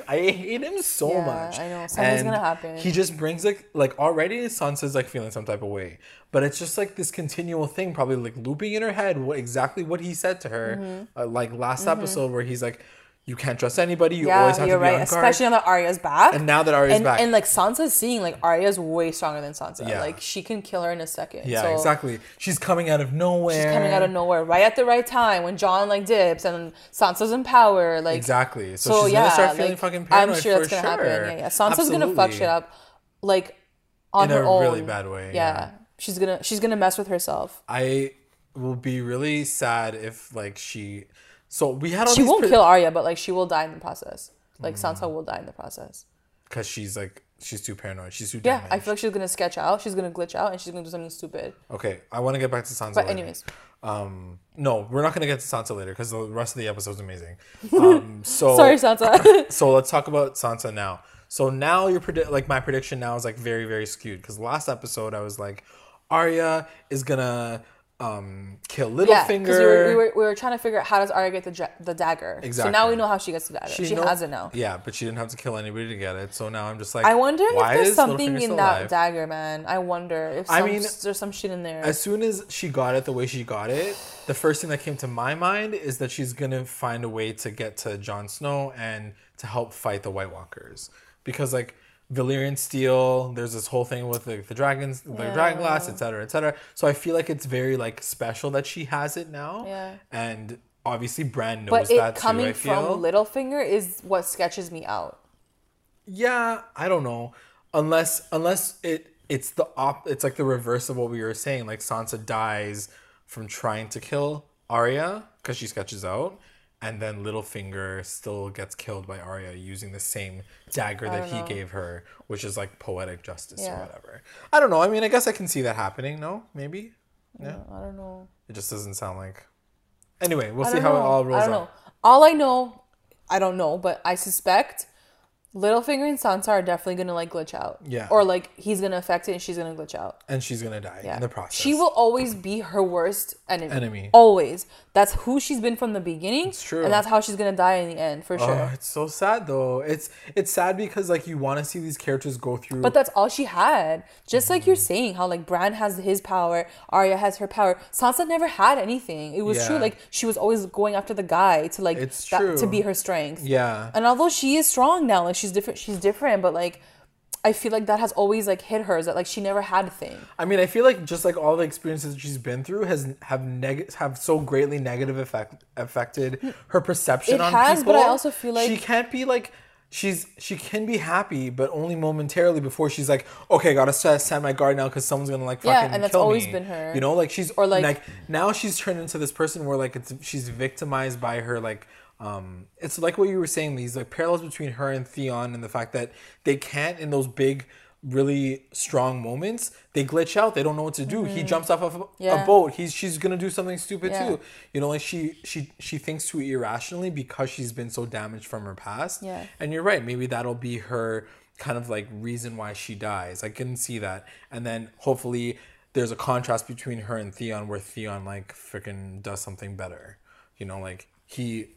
I hate him so much. I know. Something's gonna happen. He just brings like already Sansa's like feeling some type of way. But it's just like this continual thing, probably like looping in her head exactly what he said to her, like last episode, where he's like, you can't trust anybody. You always have to be on guard. Especially now that Arya's back. And now that Arya's back. And like Sansa's seeing like Arya's way stronger than Sansa. Yeah. Like she can kill her in a second. Yeah, so, exactly. She's coming out of nowhere. Right at the right time when Jon like dips and Sansa's in power. Like exactly. So she's gonna start feeling like, fucking paranoid. I'm sure that's gonna happen. Yeah. Sansa's gonna fuck shit up like on her own. In a really bad way. Yeah. She's gonna mess with herself. I will be really sad if like she... So we had all She won't kill Arya, but like she will die in the process. Like Sansa will die in the process. Because she's like, she's too paranoid. She's too damaged. Yeah, I feel like she's going to sketch out. She's going to glitch out and she's going to do something stupid. Okay, I want to get back to Sansa later. Anyways. No, we're not going to get to Sansa later because the rest of the episode's amazing. Sorry, Sansa. So let's talk about Sansa now. So now my prediction now is like very, very skewed. Because last episode I was like, Arya is going to... kill Littlefinger. Yeah, we were trying to figure out how does Arya get the dagger. Exactly. So now we know how she gets the dagger. She has it now. Yeah, but she didn't have to kill anybody to get it. So now I'm just like, I wonder if there's something in that dagger, man. I wonder if there's some shit in there. As soon as she got it the way she got it, the first thing that came to my mind is that she's going to find a way to get to Jon Snow and to help fight the White Walkers. Because, like, Valyrian steel, there's this whole thing with like the dragons, the dragon glass, etc., etc. So I feel like it's very like special that she has it now. Yeah. And obviously Bran knows that too, I feel. But it coming from Littlefinger is what sketches me out. Yeah, I don't know. Unless it's the it's like the reverse of what we were saying. Like Sansa dies from trying to kill Arya because she sketches out. And then Littlefinger still gets killed by Arya using the same dagger that he gave her, which is like poetic justice or whatever. I don't know. I mean, I guess I can see that happening. No? Maybe? Yeah. No, I don't know. It just doesn't sound like... Anyway, we'll see how it all rolls out. I don't know. All I know, I don't know, but I suspect Littlefinger and Sansa are definitely going to like glitch out. Yeah. Or like he's going to affect it and she's going to glitch out. And she's going to die in the process. She will always be her worst enemy. Always. That's who she's been from the beginning. It's true. And that's how she's going to die in the end for sure. It's so sad though. It's sad because like you want to see these characters go through. But that's all she had. Just like you're saying how like Bran has his power. Arya has her power. Sansa never had anything. It was true. Like she was always going after the guy to like to be her strength. Yeah. And although she is strong now, like she's different but like I feel like that has always like hit her, is that like she never had a thing. I mean, I feel like just like all the experiences she's been through have so greatly affected her perception on people. It has, but I also feel like she can't be like she can be happy, but only momentarily before she's like, okay, I gotta stand my guard now because someone's gonna like fucking kill me. Yeah, and that's always been her. You know, like now she's turned into this person where like she's victimized by her like. It's like what you were saying, these like parallels between her and Theon and the fact that they can't, in those big, really strong moments, they glitch out. They don't know what to do. Mm-hmm. He jumps off of a boat. She's gonna do something stupid too. You know, like she thinks too irrationally because she's been so damaged from her past. Yeah. And you're right. Maybe that'll be her kind of like reason why she dies. I can see that. And then hopefully there's a contrast between her and Theon where Theon like freaking does something better. You know, like. He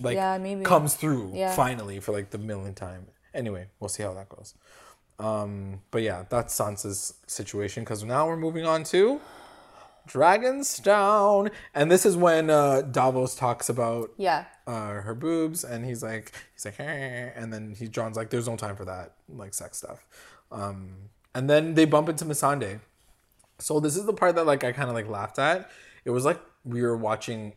like comes through finally for like the millionth time. Anyway, we'll see how that goes. But yeah, that's Sansa's situation. Because now we're moving on to Dragonstone, and this is when Davos talks about her boobs, and he's like, hey. And then Jon's like, there's no time for that like sex stuff. And then they bump into Missandei. So this is the part that like I kind of like laughed at. It was like we were watching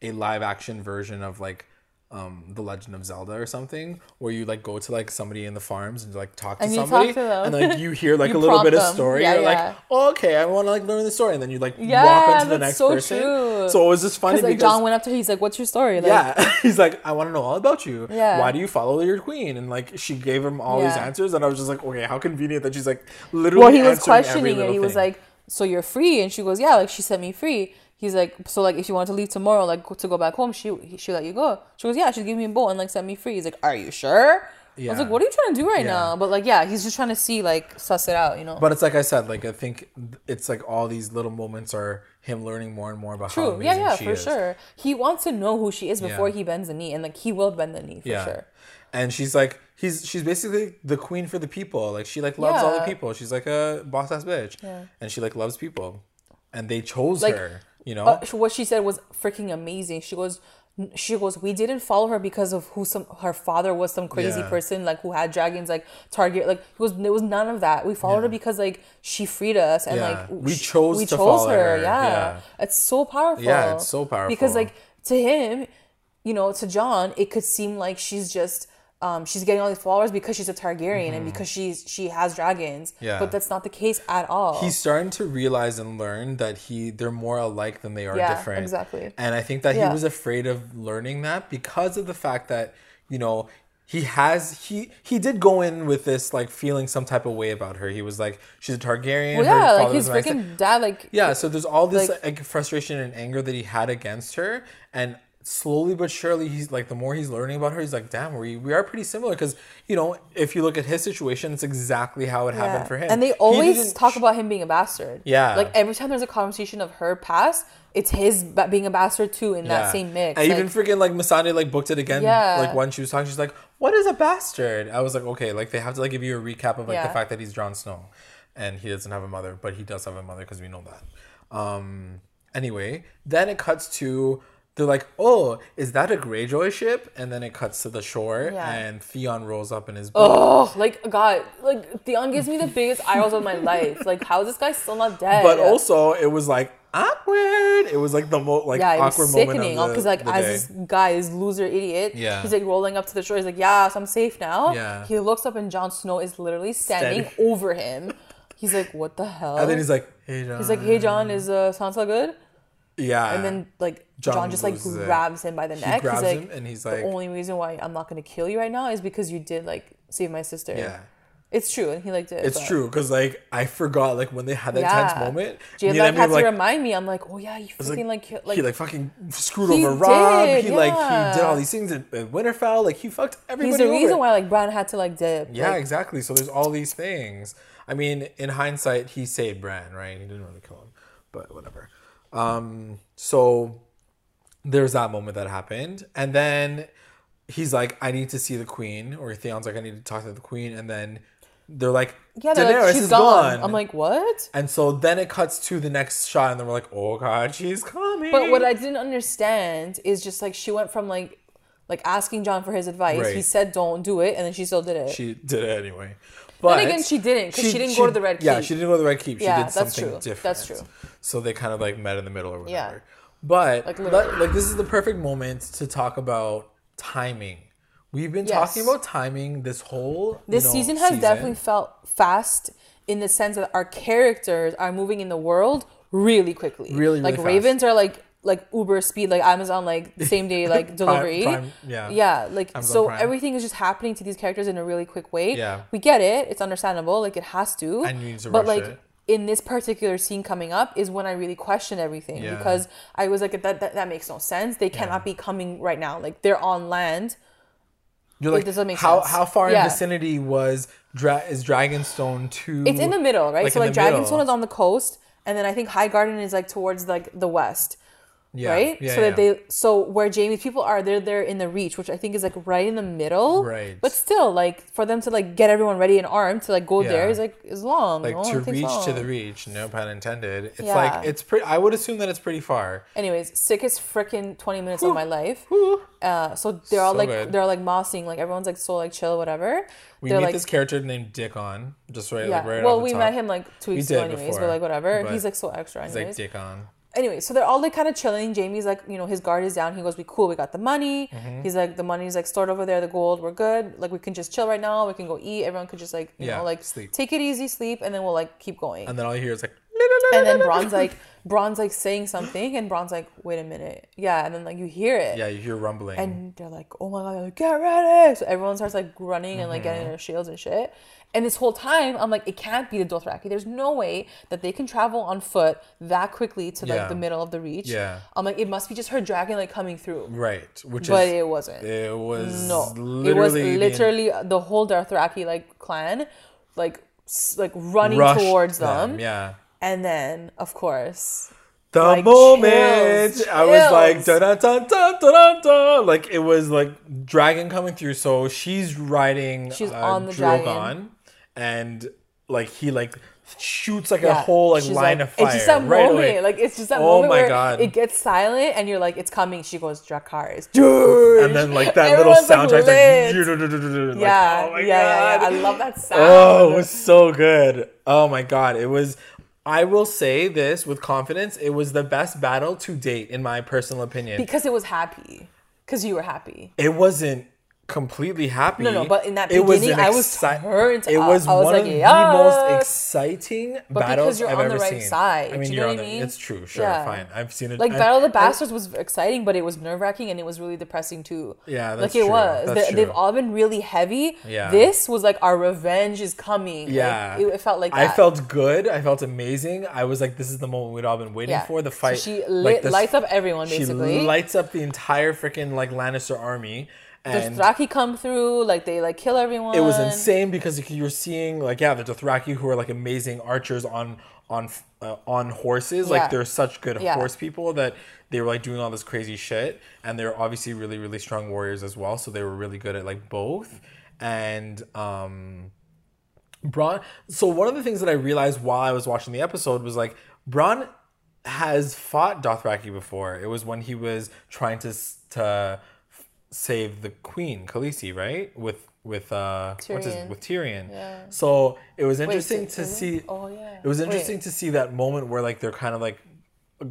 a live action version of like The Legend of Zelda or something, where you like go to like somebody in the farms and like talk to somebody and like you hear like you a little bit of story. Yeah, you're like, oh, okay, I want to like learn the story, and then you like walk onto the next person. True. So it was just funny because John went up to her, he's like, what's your story? Like, he's like, I want to know all about you. Yeah. Why do you follow your queen? And like she gave him all these answers, and I was just like, okay, how convenient that she's like literally. Well, he was questioning it. He was like, so you're free? And she goes, yeah, like she set me free. He's like, so like if you want to leave tomorrow, like to go back home, she let you go. She goes, yeah, she'd give me a boat and like set me free. He's like, are you sure? Yeah. I was like, what are you trying to do right now? But like, he's just trying to see, like, suss it out, you know? But it's like I said, like, I think it's like all these little moments are him learning more and more about how amazing she is. True, yeah, for sure. He wants to know who she is before he bends the knee. And like, he will bend the knee for sure. And she's like, she's basically the queen for the people. Like, she like loves all the people. She's like a boss ass bitch. Yeah. And she like loves people. And they chose her. You know, what she said was freaking amazing. She goes, we didn't follow her because of her father was some crazy person, like who had dragons, like Targaryen. Like it was none of that. We followed her because like she freed us, and like we chose to follow her. Yeah. It's so powerful. Yeah, it's so powerful because like to him, you know, to Jon, it could seem like she's just. She's getting all these followers because she's a Targaryen and because she has dragons. Yeah. But that's not the case at all. He's starting to realize and learn that they're more alike than they are different. Exactly. And I think that he was afraid of learning that because of the fact that, you know, he did go in with this like feeling some type of way about her. He was like, she's a Targaryen. Well, yeah, her like his freaking dad, like so there's all this like frustration and anger that he had against her, and slowly but surely, he's like, the more he's learning about her, he's like, damn, we are pretty similar. Because, you know, if you look at his situation, it's exactly how it happened for him. And they always talk about him being a bastard. Yeah. Like, every time there's a conversation of her past, it's his being a bastard too in that same mix. And like, even freaking like Missandei like booked it again. Yeah. Like when she was talking, she's like, what is a bastard? I was like, okay, like they have to like give you a recap of like the fact that he's Jon Snow and he doesn't have a mother, but he does have a mother because we know that. Anyway, then it cuts to, they're like, oh, is that a Greyjoy ship? And then it cuts to the shore and Theon rolls up in his boat. Oh, like, God, like Theon gives me the biggest eye rolls of my life. Like, how is this guy still not dead? But also it was like, awkward. It was like the most like awkward moment of the day. Yeah, it was sickening because like as this guy, this loser idiot, he's like rolling up to the shore. He's like, yeah, so I'm safe now. Yeah. He looks up and Jon Snow is literally standing over him. He's like, what the hell? And then he's like, hey, Jon. He's like, hey, Jon, is Sansa good? Yeah. And then like Jon just like grabs him by the neck. He grabs him and he's like, the only reason why I'm not going to kill you right now is because you did like save my sister. Yeah. It's true, and he liked it. It's true, because, like, I forgot, like, when they had that tense moment. Jay, like, had to remind me. I'm like, oh, yeah, he freaking, like... He, like, fucking screwed over Rob. He did all these things at Winterfell. Like, he fucked everybody over. He's the reason why, like, Bran had to, like, dip. Yeah, like, exactly. So there's all these things. I mean, in hindsight, he saved Bran, right? He didn't really kill him, but whatever. So there's that moment that happened. And then he's like, I need to see the queen. Or Theon's like, I need to talk to the queen. And then... they're like, yeah, they're like, she's gone. I'm like, what? And so then it cuts to the next shot, and then we're like, oh God, she's coming. But what I didn't understand is just like she went from like asking Jon for his advice. Right. He said, don't do it, and then she still did it. She did it anyway. But then again, she didn't because she didn't go to the Red Keep. Yeah, she didn't go to the Red Keep. She did something different. That's true. So they kind of like met in the middle or whatever. Yeah. But like this is the perfect moment to talk about timing. We've been talking about timing this whole season. This season has definitely felt fast in the sense that our characters are moving in the world really quickly. Really, like, really fast. Like, Ravens are, like Uber speed, like Amazon, like, same-day, like, delivery. Yeah, like, Amazon Prime. Everything is just happening to these characters in a really quick way. Yeah. We get it. It's understandable. Like, it has to. And you need to rush it. In this particular scene coming up is when I really question everything because I was like, that makes no sense. They cannot be coming right now. Like, they're on land. You're like, how far in vicinity was is Dragonstone to... It's in the middle, right? Like so, like, Dragonstone is on the coast, and then I think Highgarden is, like, towards, like, the west, right? Yeah, so where Jaime's people are, they're in the Reach, which I think is, like, right in the middle. Right. But still, like, for them to, like, get everyone ready and armed to, like, go there is, like, is long. Like, to reach to the Reach, no pun intended. It's, like, it's pretty... I would assume that it's pretty far. Anyways, sickest frickin' 20 minutes of my life. So they're all they're like mossing, like everyone's like so like chill, whatever. We meet this character named Dickon, just like right. Well, we met him like 2 weeks ago, anyways. But like whatever, he's like so extra. He's like Dickon. Anyway, so they're all like kind of chilling. Jaime's like, you know, his guard is down. He goes, "We cool. We got the money." Mm-hmm. He's like, "The money's like stored over there. The gold. We're good. Like we can just chill right now. We can go eat. Everyone could just like you know like sleep. Take it easy, sleep, and then we'll like keep going." And then all you hear is like. And then Bron's like saying something, and Bron's like, wait a minute. Yeah, and then like you hear it. Yeah, you hear rumbling. And they're like, oh my God, like, get ready. So everyone starts like running and like getting their shields and shit. And this whole time, I'm like, it can't be the Dothraki. There's no way that they can travel on foot that quickly to like the middle of the Reach. Yeah. I'm like, it must be just her dragon like coming through. Right. But it wasn't. It was literally the whole Dothraki like clan like running towards them. Yeah. And then, of course, the like, moment chills. I was like, da da da da da da, like it was like dragon coming through. So she's riding, she's on the Drogon, dragon, and like he like shoots like a whole like line of fire. It's just that moment, away. Like it's just that moment where it gets silent, and you're like, it's coming. She goes, Dracarys, dude, and then like that little soundtrack, like yeah. I love that sound. Oh, it was so good. Oh my God, it was. I will say this with confidence. It was the best battle to date, in my personal opinion. Because it was happy. Because you were happy. It wasn't completely happy. No, but in that beginning, I was turned up. It was one of the most exciting battles I've ever seen. Because you're on the right side. I mean, you're on the... It's true. Sure, yeah. Fine. I've seen it. Like, Battle of the Bastards was exciting, but it was nerve-wracking and it was really depressing, too. Yeah, that's true. Like, it was. They've all been really heavy. Yeah. This was like, our revenge is coming. Yeah. Like, it felt like that. I felt good. I felt amazing. I was like, this is the moment we'd all been waiting for. The fight. So she lights up everyone, basically. She lights up the entire freaking, like, Lannister army. And the Dothraki come through, like they like kill everyone. It was insane because you were seeing like the Dothraki who are like amazing archers on horses. Like they're such good horse people that they were like doing all this crazy shit, and they're obviously really really strong warriors as well. So they were really good at like both. And Bran. So one of the things that I realized while I was watching the episode was like Bran has fought Dothraki before. It was when he was trying to save the queen, Khaleesi, right? With Tyrion. Yeah. So it was interesting to see that moment where like they're kind of like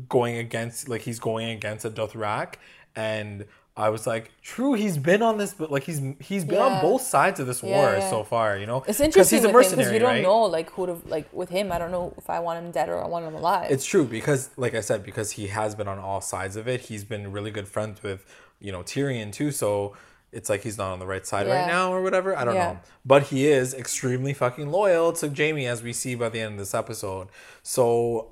going against, like he's going against a Dothraki, and I was like, true, he's been on this, but like he's been on both sides of this war so far, you know. It's interesting because we don't know like who to like with him. I don't know if I want him dead or I want him alive. It's true because, like I said, because he has been on all sides of it. He's been really good friends with, you know, Tyrion too, so it's like he's not on the right side right now or whatever. I don't know, but he is extremely fucking loyal to Jaime, as we see by the end of this episode. So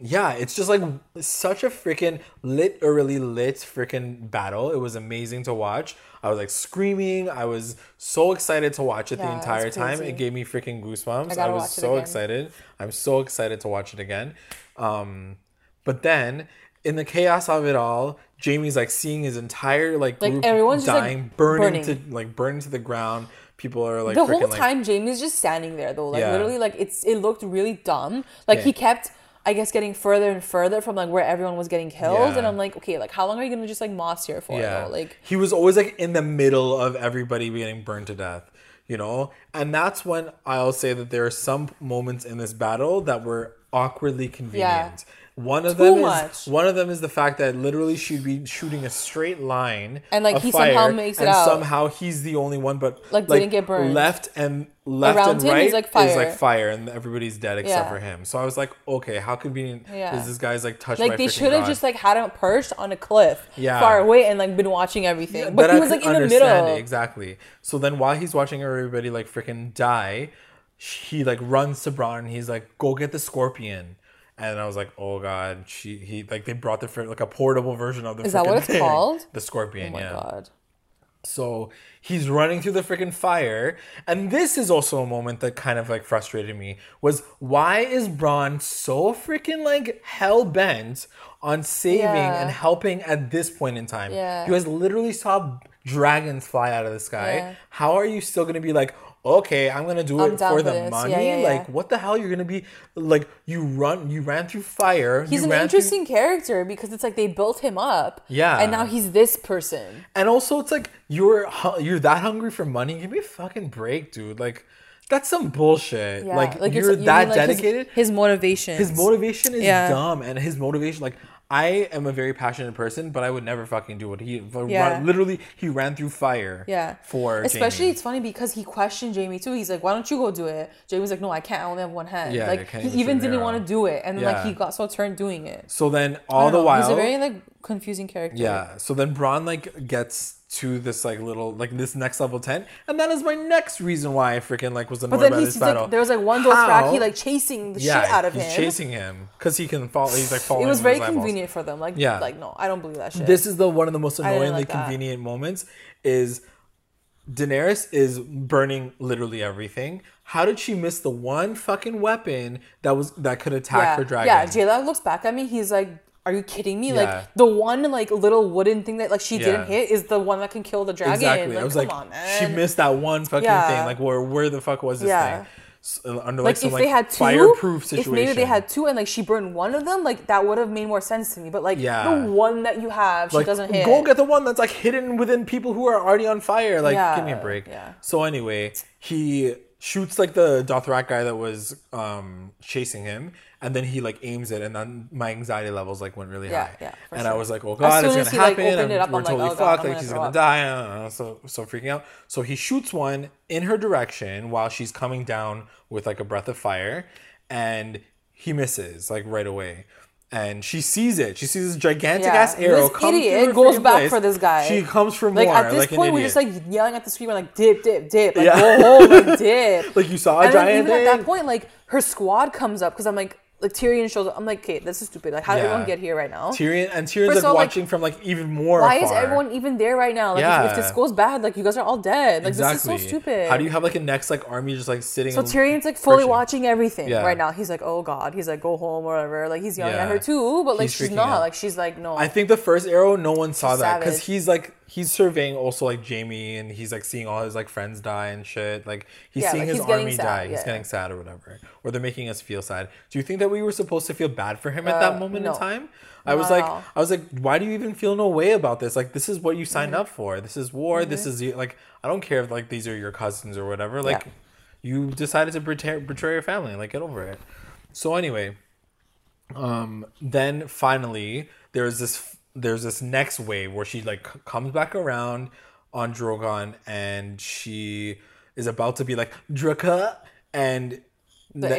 it's just like such a freaking really lit freaking battle. It was amazing to watch. I was like screaming. I was so excited to watch it the entire time. It gave me freaking goosebumps. I was so excited. I'm so excited to watch it again. But then in the chaos of it all, Jaime's like seeing his entire like group everyone's dying, just, like, burning to the ground. People are like the whole time. Like, Jaime's just standing there though, like literally, like it looked really dumb. Like he kept, I guess, getting further and further from like where everyone was getting killed, and I'm like, okay, like how long are you gonna just like moss here for? Though? Like he was always like in the middle of everybody getting burned to death, you know. And that's when I'll say that there are some moments in this battle that were awkwardly convenient. Yeah. One of them is the fact that literally she'd be shooting a straight line and like he somehow makes it out. Somehow he's the only one, but like didn't get burned. Left and right is like fire. And everybody's dead except for him. So I was like, okay, how convenient is this guy's like touched? Like by they should have just like had him perched on a cliff, far away, and like been watching everything. But he was like in the middle. Exactly. So then while he's watching everybody like freaking die, he like runs to Bran and he's like, go get the scorpion. And I was like, oh God, they brought like a portable version of the freaking thing. Is that what it's called? The scorpion, yeah. Oh my God. So he's running through the freaking fire. And this is also a moment that kind of like frustrated me was why is Bran so freaking like hell-bent on saving and helping at this point in time? Yeah. You guys literally saw dragons fly out of the sky. Yeah. How are you still going to be like, okay, I'm going to do it for the money? Like, what the hell? You're going to be, like, you ran through fire. He's an interesting character because it's like they built him up. Yeah. And now he's this person. And also it's like, you're that hungry for money? Give me a fucking break, dude. Like, that's some bullshit. Yeah. Like you're that dedicated. His motivation is dumb. And his motivation, like, I am a very passionate person, but I would never fucking do it. He ran through fire. Yeah. For especially, Jaime. It's funny because he questioned Jaime too. He's like, "Why don't you go do it?" Jaime's like, "No, I can't. I only have one hand." Yeah, like he even didn't want to do it, and like he got so turned doing it. So then all the while, he's a very like confusing character. Yeah. So then Bran like gets to this like little like this next level tent, and that is my next reason why I freaking like was annoyed by this battle. Like, there was like one Dothraki like chasing the shit out of him. He's chasing him because he can follow. He's like following. It was very convenient for them. Like no, I don't believe that shit. This is one of the most annoyingly convenient moments. Is Daenerys is burning literally everything. How did she miss the one fucking weapon that could attack her dragon? Yeah, Jayla looks back at me. He's like, are you kidding me? Yeah. Like the one like little wooden thing that like she didn't hit is the one that can kill the dragon. Exactly. Like, I was like, come on, man. She missed that one fucking thing. Like where the fuck was this thing? So, under like some if they had two, fireproof situation. If maybe they had two and like she burned one of them, like that would have made more sense to me. But like the one that you have, she doesn't hit. Go get the one that's like hidden within people who are already on fire. Like give me a break. Yeah. So anyway, he shoots like the Dothraki guy that was chasing him, and then he like aims it, and then my anxiety levels like went really high. Yeah, and sure. I was like, oh God, it's gonna happen. We're totally fucked. Like she's gonna die. So freaking out. So he shoots one in her direction while she's coming down with like a breath of fire, and he misses like right away. And she sees it. She sees this gigantic ass arrow come through her goes back place. For this guy. She comes for more. At this point, we're just like yelling at the screen, like dip, dip, dip, like go home, like dip. Like you saw a giant. And even at that point, like her squad comes up because I'm like Tyrion shows up. I'm like, okay, this is stupid. Like, how did everyone get here right now? Tyrion's like all, watching from like even more. Why afar. Is everyone even there right now? Like, if this goes bad, like you guys are all dead. Like this is so stupid. How do you have like a next like army just like sitting? So Tyrion's like fully watching everything right now. He's like, oh God. He's like, go home or whatever. Like he's yelling at her too, but like she's not. Out. Like she's like, no. I think the first arrow, no one saw that because he's like. He's surveying also like Jamie, and he's like seeing all his like friends die and shit. Like he's seeing his army die. He's getting sad or whatever. Or they're making us feel sad. Do you think that we were supposed to feel bad for him at that moment in time? I was like, why do you even feel no way about this? Like this is what you signed up for. This is war. This is like I don't care if like these are your cousins or whatever. Like you decided to betray your family. Like get over it. So anyway, then finally there's this next wave where she like comes back around on Drogon, and she is about to be like Draka, and the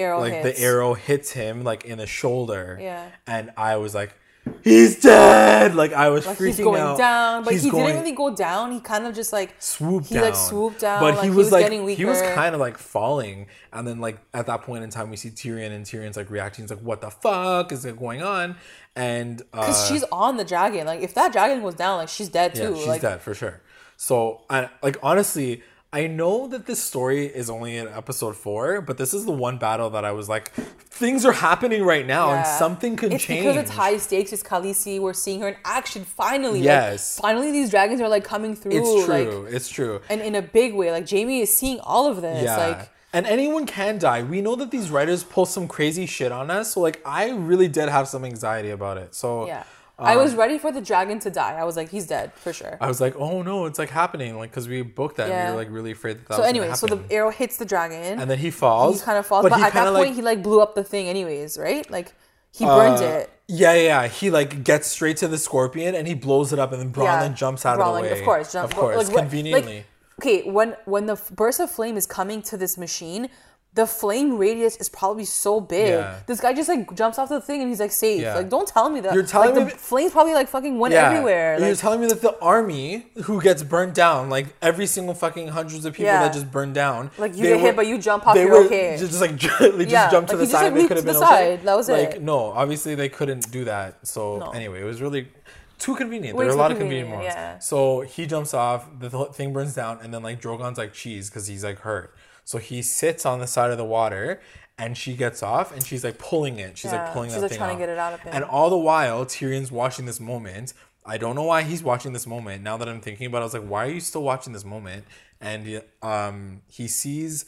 arrow hits him like in the shoulder. Yeah, and I was like, he's dead. Like I was freaking out. He's going down, but he didn't really go down. He kind of just like swooped down. He like swooped down, but he was like getting weaker. He was kind of like falling, and then like at that point in time, we see Tyrion, and Tyrion's like reacting. He's like, "What the fuck is going on?" And because she's on the dragon, like if that dragon goes down, like she's dead too. Yeah, she's dead for sure. So honestly, I know that this story is only in episode 4, but this is the one battle that I was like, things are happening right now and something could change. Because it's high stakes. It's Khaleesi. We're seeing her in action finally. Yes. Like, finally, these dragons are like coming through. It's true. Like, it's true. And in a big way, like Jamie is seeing all of this. Yeah. Like, and anyone can die. We know that these writers pull some crazy shit on us. So like, I really did have some anxiety about it. So yeah. I was ready for the dragon to die. I was like, he's dead for sure. I was like, oh no, it's like happening, like because we booked that. And we were like really afraid that. So the arrow hits the dragon, and then he falls. He kind of falls, but at that point, he like blew up the thing, anyways, right? Like he burned it. Yeah. He like gets straight to the scorpion, and he blows it up, and then Bran then jumps out of the way. Like, of course, like, conveniently. Like, okay, when the burst of flame is coming to this machine. The flame radius is probably so big. Yeah. This guy just like jumps off the thing and he's like safe. Yeah. Like don't tell me that. You're telling me the flames probably like fucking went everywhere. Like, you're telling me that the army who gets burned down, like every single fucking hundreds of people that just burned down. Like you get hit, but you jump off. You're okay. Just like they just jumped to the side. They could have been okay. That was it. Like no, obviously they couldn't do that. So anyway, it was really too convenient. There are a lot of convenient moments. Yeah. So he jumps off. The thing burns down, and then like Drogon's like cheese because he's like hurt. So he sits on the side of the water, and she gets off, and she's like pulling it. She's like pulling that thing out. She's like trying to get it out of him. And all the while, Tyrion's watching this moment. I don't know why he's watching this moment. Now that I'm thinking about it, I was like, why are you still watching this moment? And he sees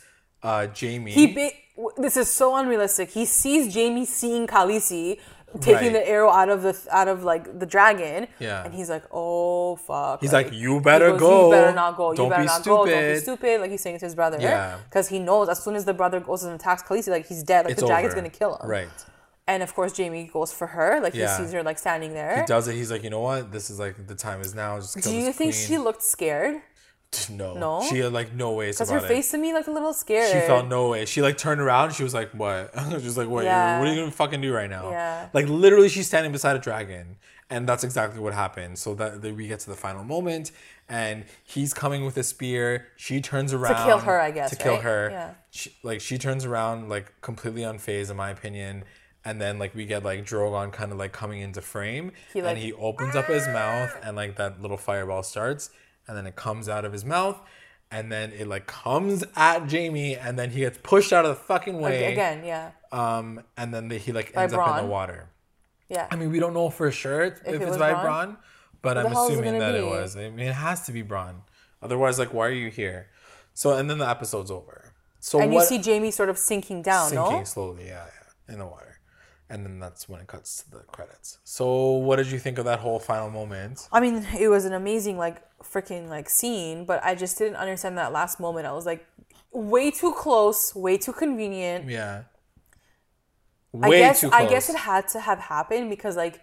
Jamie. This is so unrealistic. He sees Jamie seeing Khaleesi taking the arrow out of like the dragon, and he's like, "Oh fuck!" He's like, "You better go. You better not go. Don't be stupid. Don't be stupid." Like he's saying it to his brother, because he knows as soon as the brother goes and attacks Khaleesi, like he's dead. Like it's the dragon's gonna kill him, right? And of course, Jamie goes for her. Like he sees her like standing there. He does it. He's like, "You know what? This is like the time is now." Just kill Do you think queen. She looked scared? No. She had like no way. Because her face to me like a little scared. She felt no way. She like turned around. And she was like, "What?" She was like, "What? Yeah. What are you gonna fucking do right now?" Yeah. Like literally, she's standing beside a dragon, and that's exactly what happened. So that we get to the final moment, and he's coming with a spear. She turns around to kill her. I guess to kill her. Yeah. She turns around like completely unfazed, in my opinion. And then like we get like Drogon kind of like coming into frame, and he opens up his mouth, and like that little fireball starts. And then it comes out of his mouth, and then it like comes at Jamie, and then he gets pushed out of the fucking way again. Yeah. And then he like ends up in the water. Yeah. I mean, we don't know for sure if it's by Bran, but I'm assuming that it was. I mean, it has to be Bran. Otherwise, like, why are you here? So, and then the episode's over. So and you see Jamie sort of sinking down, sinking slowly, in the water. And then that's when it cuts to the credits. So what did you think of that whole final moment? I mean, it was an amazing, like, freaking, like, scene. But I just didn't understand that last moment. I was like, way too close, way too convenient. Yeah. I guess it had to have happened because, like,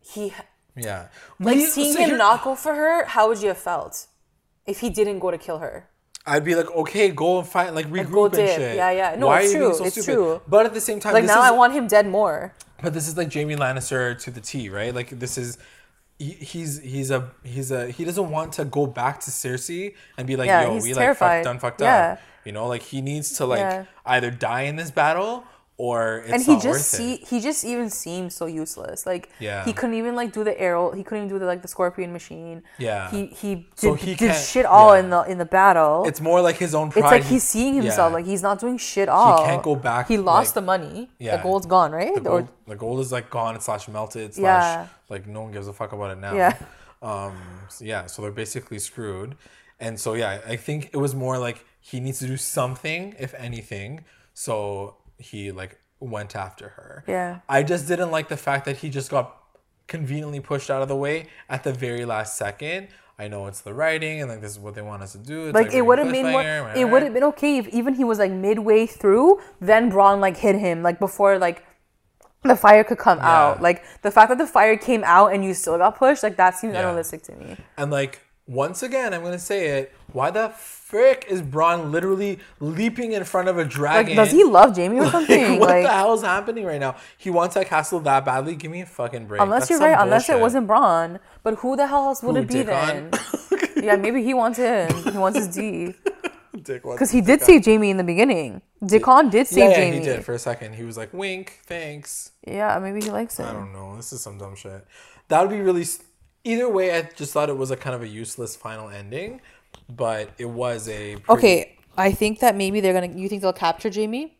he... Yeah. Like, seeing him not go for her, how would you have felt if he didn't go to kill her? I'd be like, okay, go and fight, like, regroup and shit. Yeah, yeah. No, it's true. It's true. But at the same time... Like, now I want him dead more. But this is, like, Jaime Lannister to the T, right? Like, this is... He doesn't want to go back to Cersei and be like, yeah, yo, we terrified. Like fucked up. You know, like he needs to like either die in this battle or it's and he not just worth it. He just even seems so useless. Like he couldn't even like do the arrow. He couldn't even do the like the scorpion machine. Yeah, he did shit all in the battle. It's more like his own pride. It's like he's seeing himself like he's not doing shit all. He can't go back. He lost the money. Yeah, the gold's gone, right? The gold is like gone / melted / like no one gives a fuck about it now. Yeah. So they're basically screwed, and so I think it was more like he needs to do something if anything. So he like went after her. Yeah. I just didn't like the fact that he just got conveniently pushed out of the way at the very last second. I know it's the writing and like this is what they want us to do. It's like it would have made more. It would have been okay if even he was like midway through, then Bronn like hit him like before like the fire could come out. Like the fact that the fire came out and you still got pushed, like that seems unrealistic to me. And like once again, I'm gonna say it. Why the frick is Bronn literally leaping in front of a dragon? Like, does he love Jaime or something? Like, what the hell is happening right now? He wants that castle that badly. Give me a fucking break. Unless that's you're right. Bullshit. Unless it wasn't Bronn. But who the hell else would it be then? Yeah, maybe he wants him. He wants his D. Because he did save Jaime in the beginning. Dickon did save Jaime. Yeah, he did for a second. He was like, wink, thanks. Yeah, maybe he likes it. I don't know. This is some dumb shit. That would be really... Either way, I just thought it was a kind of a useless final ending. But it was a... Okay, I think that maybe they're going to... You think they'll capture Jaime?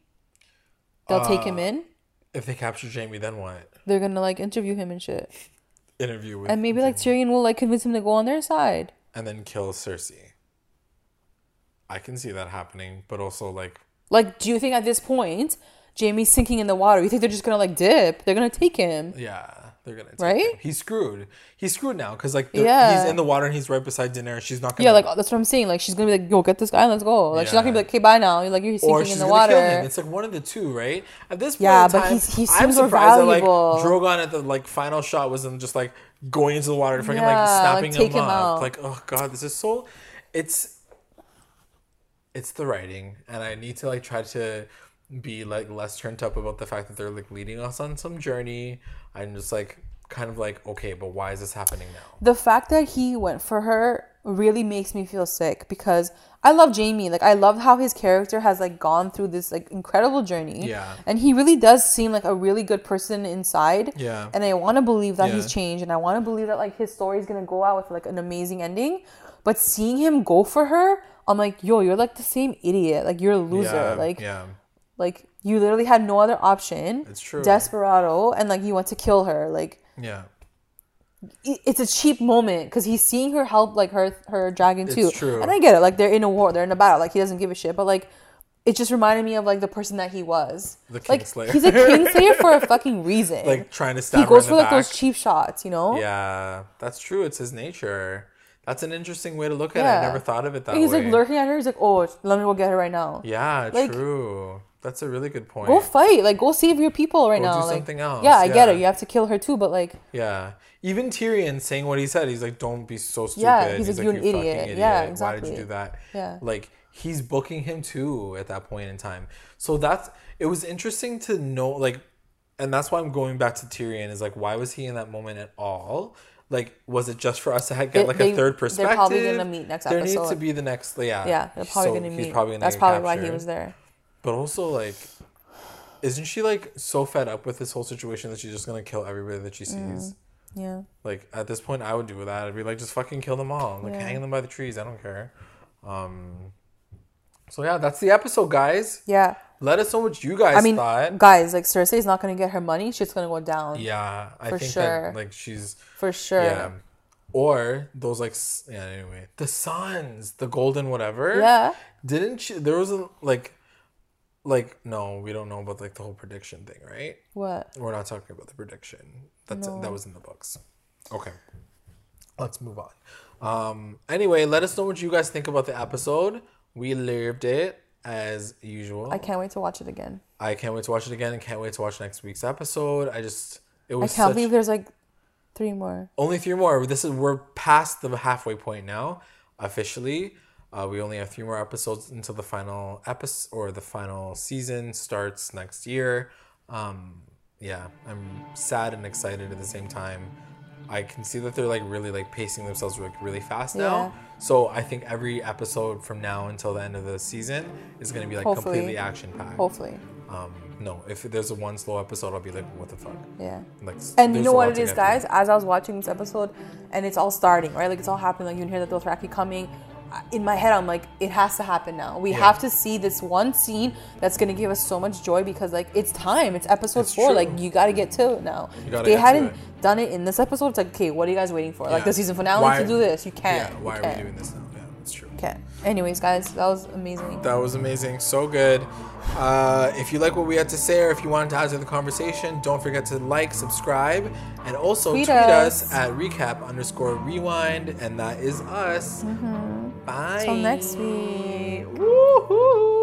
They'll take him in? If they capture Jaime, then what? They're going to, like, interview him and shit. And maybe, like, Tyrion will, like, convince him to go on their side. And then kill Cersei. I can see that happening, but also, like... Like, do you think at this point, Jaime's sinking in the water? You think they're just going to, like, dip? They're going to take him. Yeah. They're going to take him. He's screwed. He's screwed now because, like, he's in the water and he's right beside Daenerys. She's not going to... Yeah, like, that's what I'm saying. Like, she's going to be like, yo, get this guy and let's go. Like, she's not going to be like, okay, bye now. You're, like, you're sinking in the water. Or she's going to kill him. It's, like, one of the two, right? At this point in time, I'm surprised that, like, Drogon at the, like, final shot wasn't just, like, going into the water and fucking, like, snapping like, him up. Like, oh, God, this is so... It's the writing, and I need to like try to be like less turned up about the fact that they're like leading us on some journey. I'm just like kind of like, okay, but why is this happening now? The fact that he went for her really makes me feel sick because I love Jaime. Like I love how his character has like gone through this like incredible journey. Yeah. And he really does seem like a really good person inside. Yeah. And I want to believe that he's changed, and I want to believe that like his story is gonna go out with like an amazing ending. But seeing him go for her, I'm like, yo, you're like the same idiot. Like you're a loser. Like you literally had no other option. It's true. Desperado, and like you want to kill her. Like it's a cheap moment because he's seeing her help like her dragon too. It's true. And I get it. Like they're in a war, they're in a battle. Like he doesn't give a shit. But like it just reminded me of like the person that he was. The Kingslayer. Like, he's a Kingslayer for a fucking reason. Like trying to stab. He goes her in for the back. Those cheap shots, you know. Yeah, that's true. It's his nature. That's an interesting way to look at it. I never thought of it that way. He's like lurking at her. He's like, oh, let me go get her right now. Yeah, like, true. That's a really good point. Go fight. Like, go save your people right now. Go do something else. Yeah, I get it. You have to kill her too, but like... Yeah. Even Tyrion saying what he said. He's like, don't be so stupid. Yeah, he's like, you're an idiot. Yeah, exactly. Why did you do that? Yeah. Like, he's booking him too at that point in time. So it was interesting to know, like... And that's why I'm going back to Tyrion is like, why was he in that moment at all? Like, was it just for us to get like a third perspective? They're probably going to meet next episode. There needs to be the next... Yeah. Yeah, they're probably going to meet. He's probably gonna why he was there. But also, like, isn't she, like, so fed up with this whole situation that she's just going to kill everybody that she sees? Yeah. Like, at this point, I would do that. I'd be like, just fucking kill them all. Like, hang them by the trees. I don't care. So, yeah, that's the episode, guys. Yeah. Let us know what you guys thought. I mean, guys, like, Cersei's not going to get her money. She's going to go down. Yeah. I think that, like, she's... For sure. Yeah. Or those, like... Yeah, anyway. The sons. The golden whatever. Yeah. Didn't she... There was, Like, no, we don't know about, like, the whole prediction thing, right? What? We're not talking about the prediction. That was in the books. Okay. Let's move on. Anyway, let us know what you guys think about the episode. We lived it. as usual. I can't wait to watch it again. I can't wait to watch it again. I can't wait to watch next week's episode. I can't believe there's like three more. Only three more. We're past the halfway point now, officially. We only have three more episodes until the final episode or the final season starts next year. Yeah, I'm sad and excited at the same time. I can see that they're like really like pacing themselves like really fast now. Yeah. So I think every episode from now until the end of the season is going to be like completely action packed. Hopefully. No, if there's one slow episode, I'll be like, what the fuck? Yeah. Like, and you know what it is, guys? As I was watching this episode, and it's all starting, right? Like it's all happening. Like you can hear the Dothraki coming. In my head, I'm like, it has to happen now. We have to see this one scene that's going to give us so much joy because, like, it's time. It's episode 4. True. Like, you got to get to it now. They hadn't done it in this episode. It's like, okay, what are you guys waiting for? Yeah. Like, the season finale to do this. You can't. Yeah, why are we doing this now? Yeah, that's true. Okay. Anyways, guys, that was amazing. That was amazing. So good. If you like what we had to say or if you wanted to add to the conversation, don't forget to like, subscribe, and also tweet us at @recap_rewind. And that is us. Mm-hmm. Bye. Till next week. Woohoo!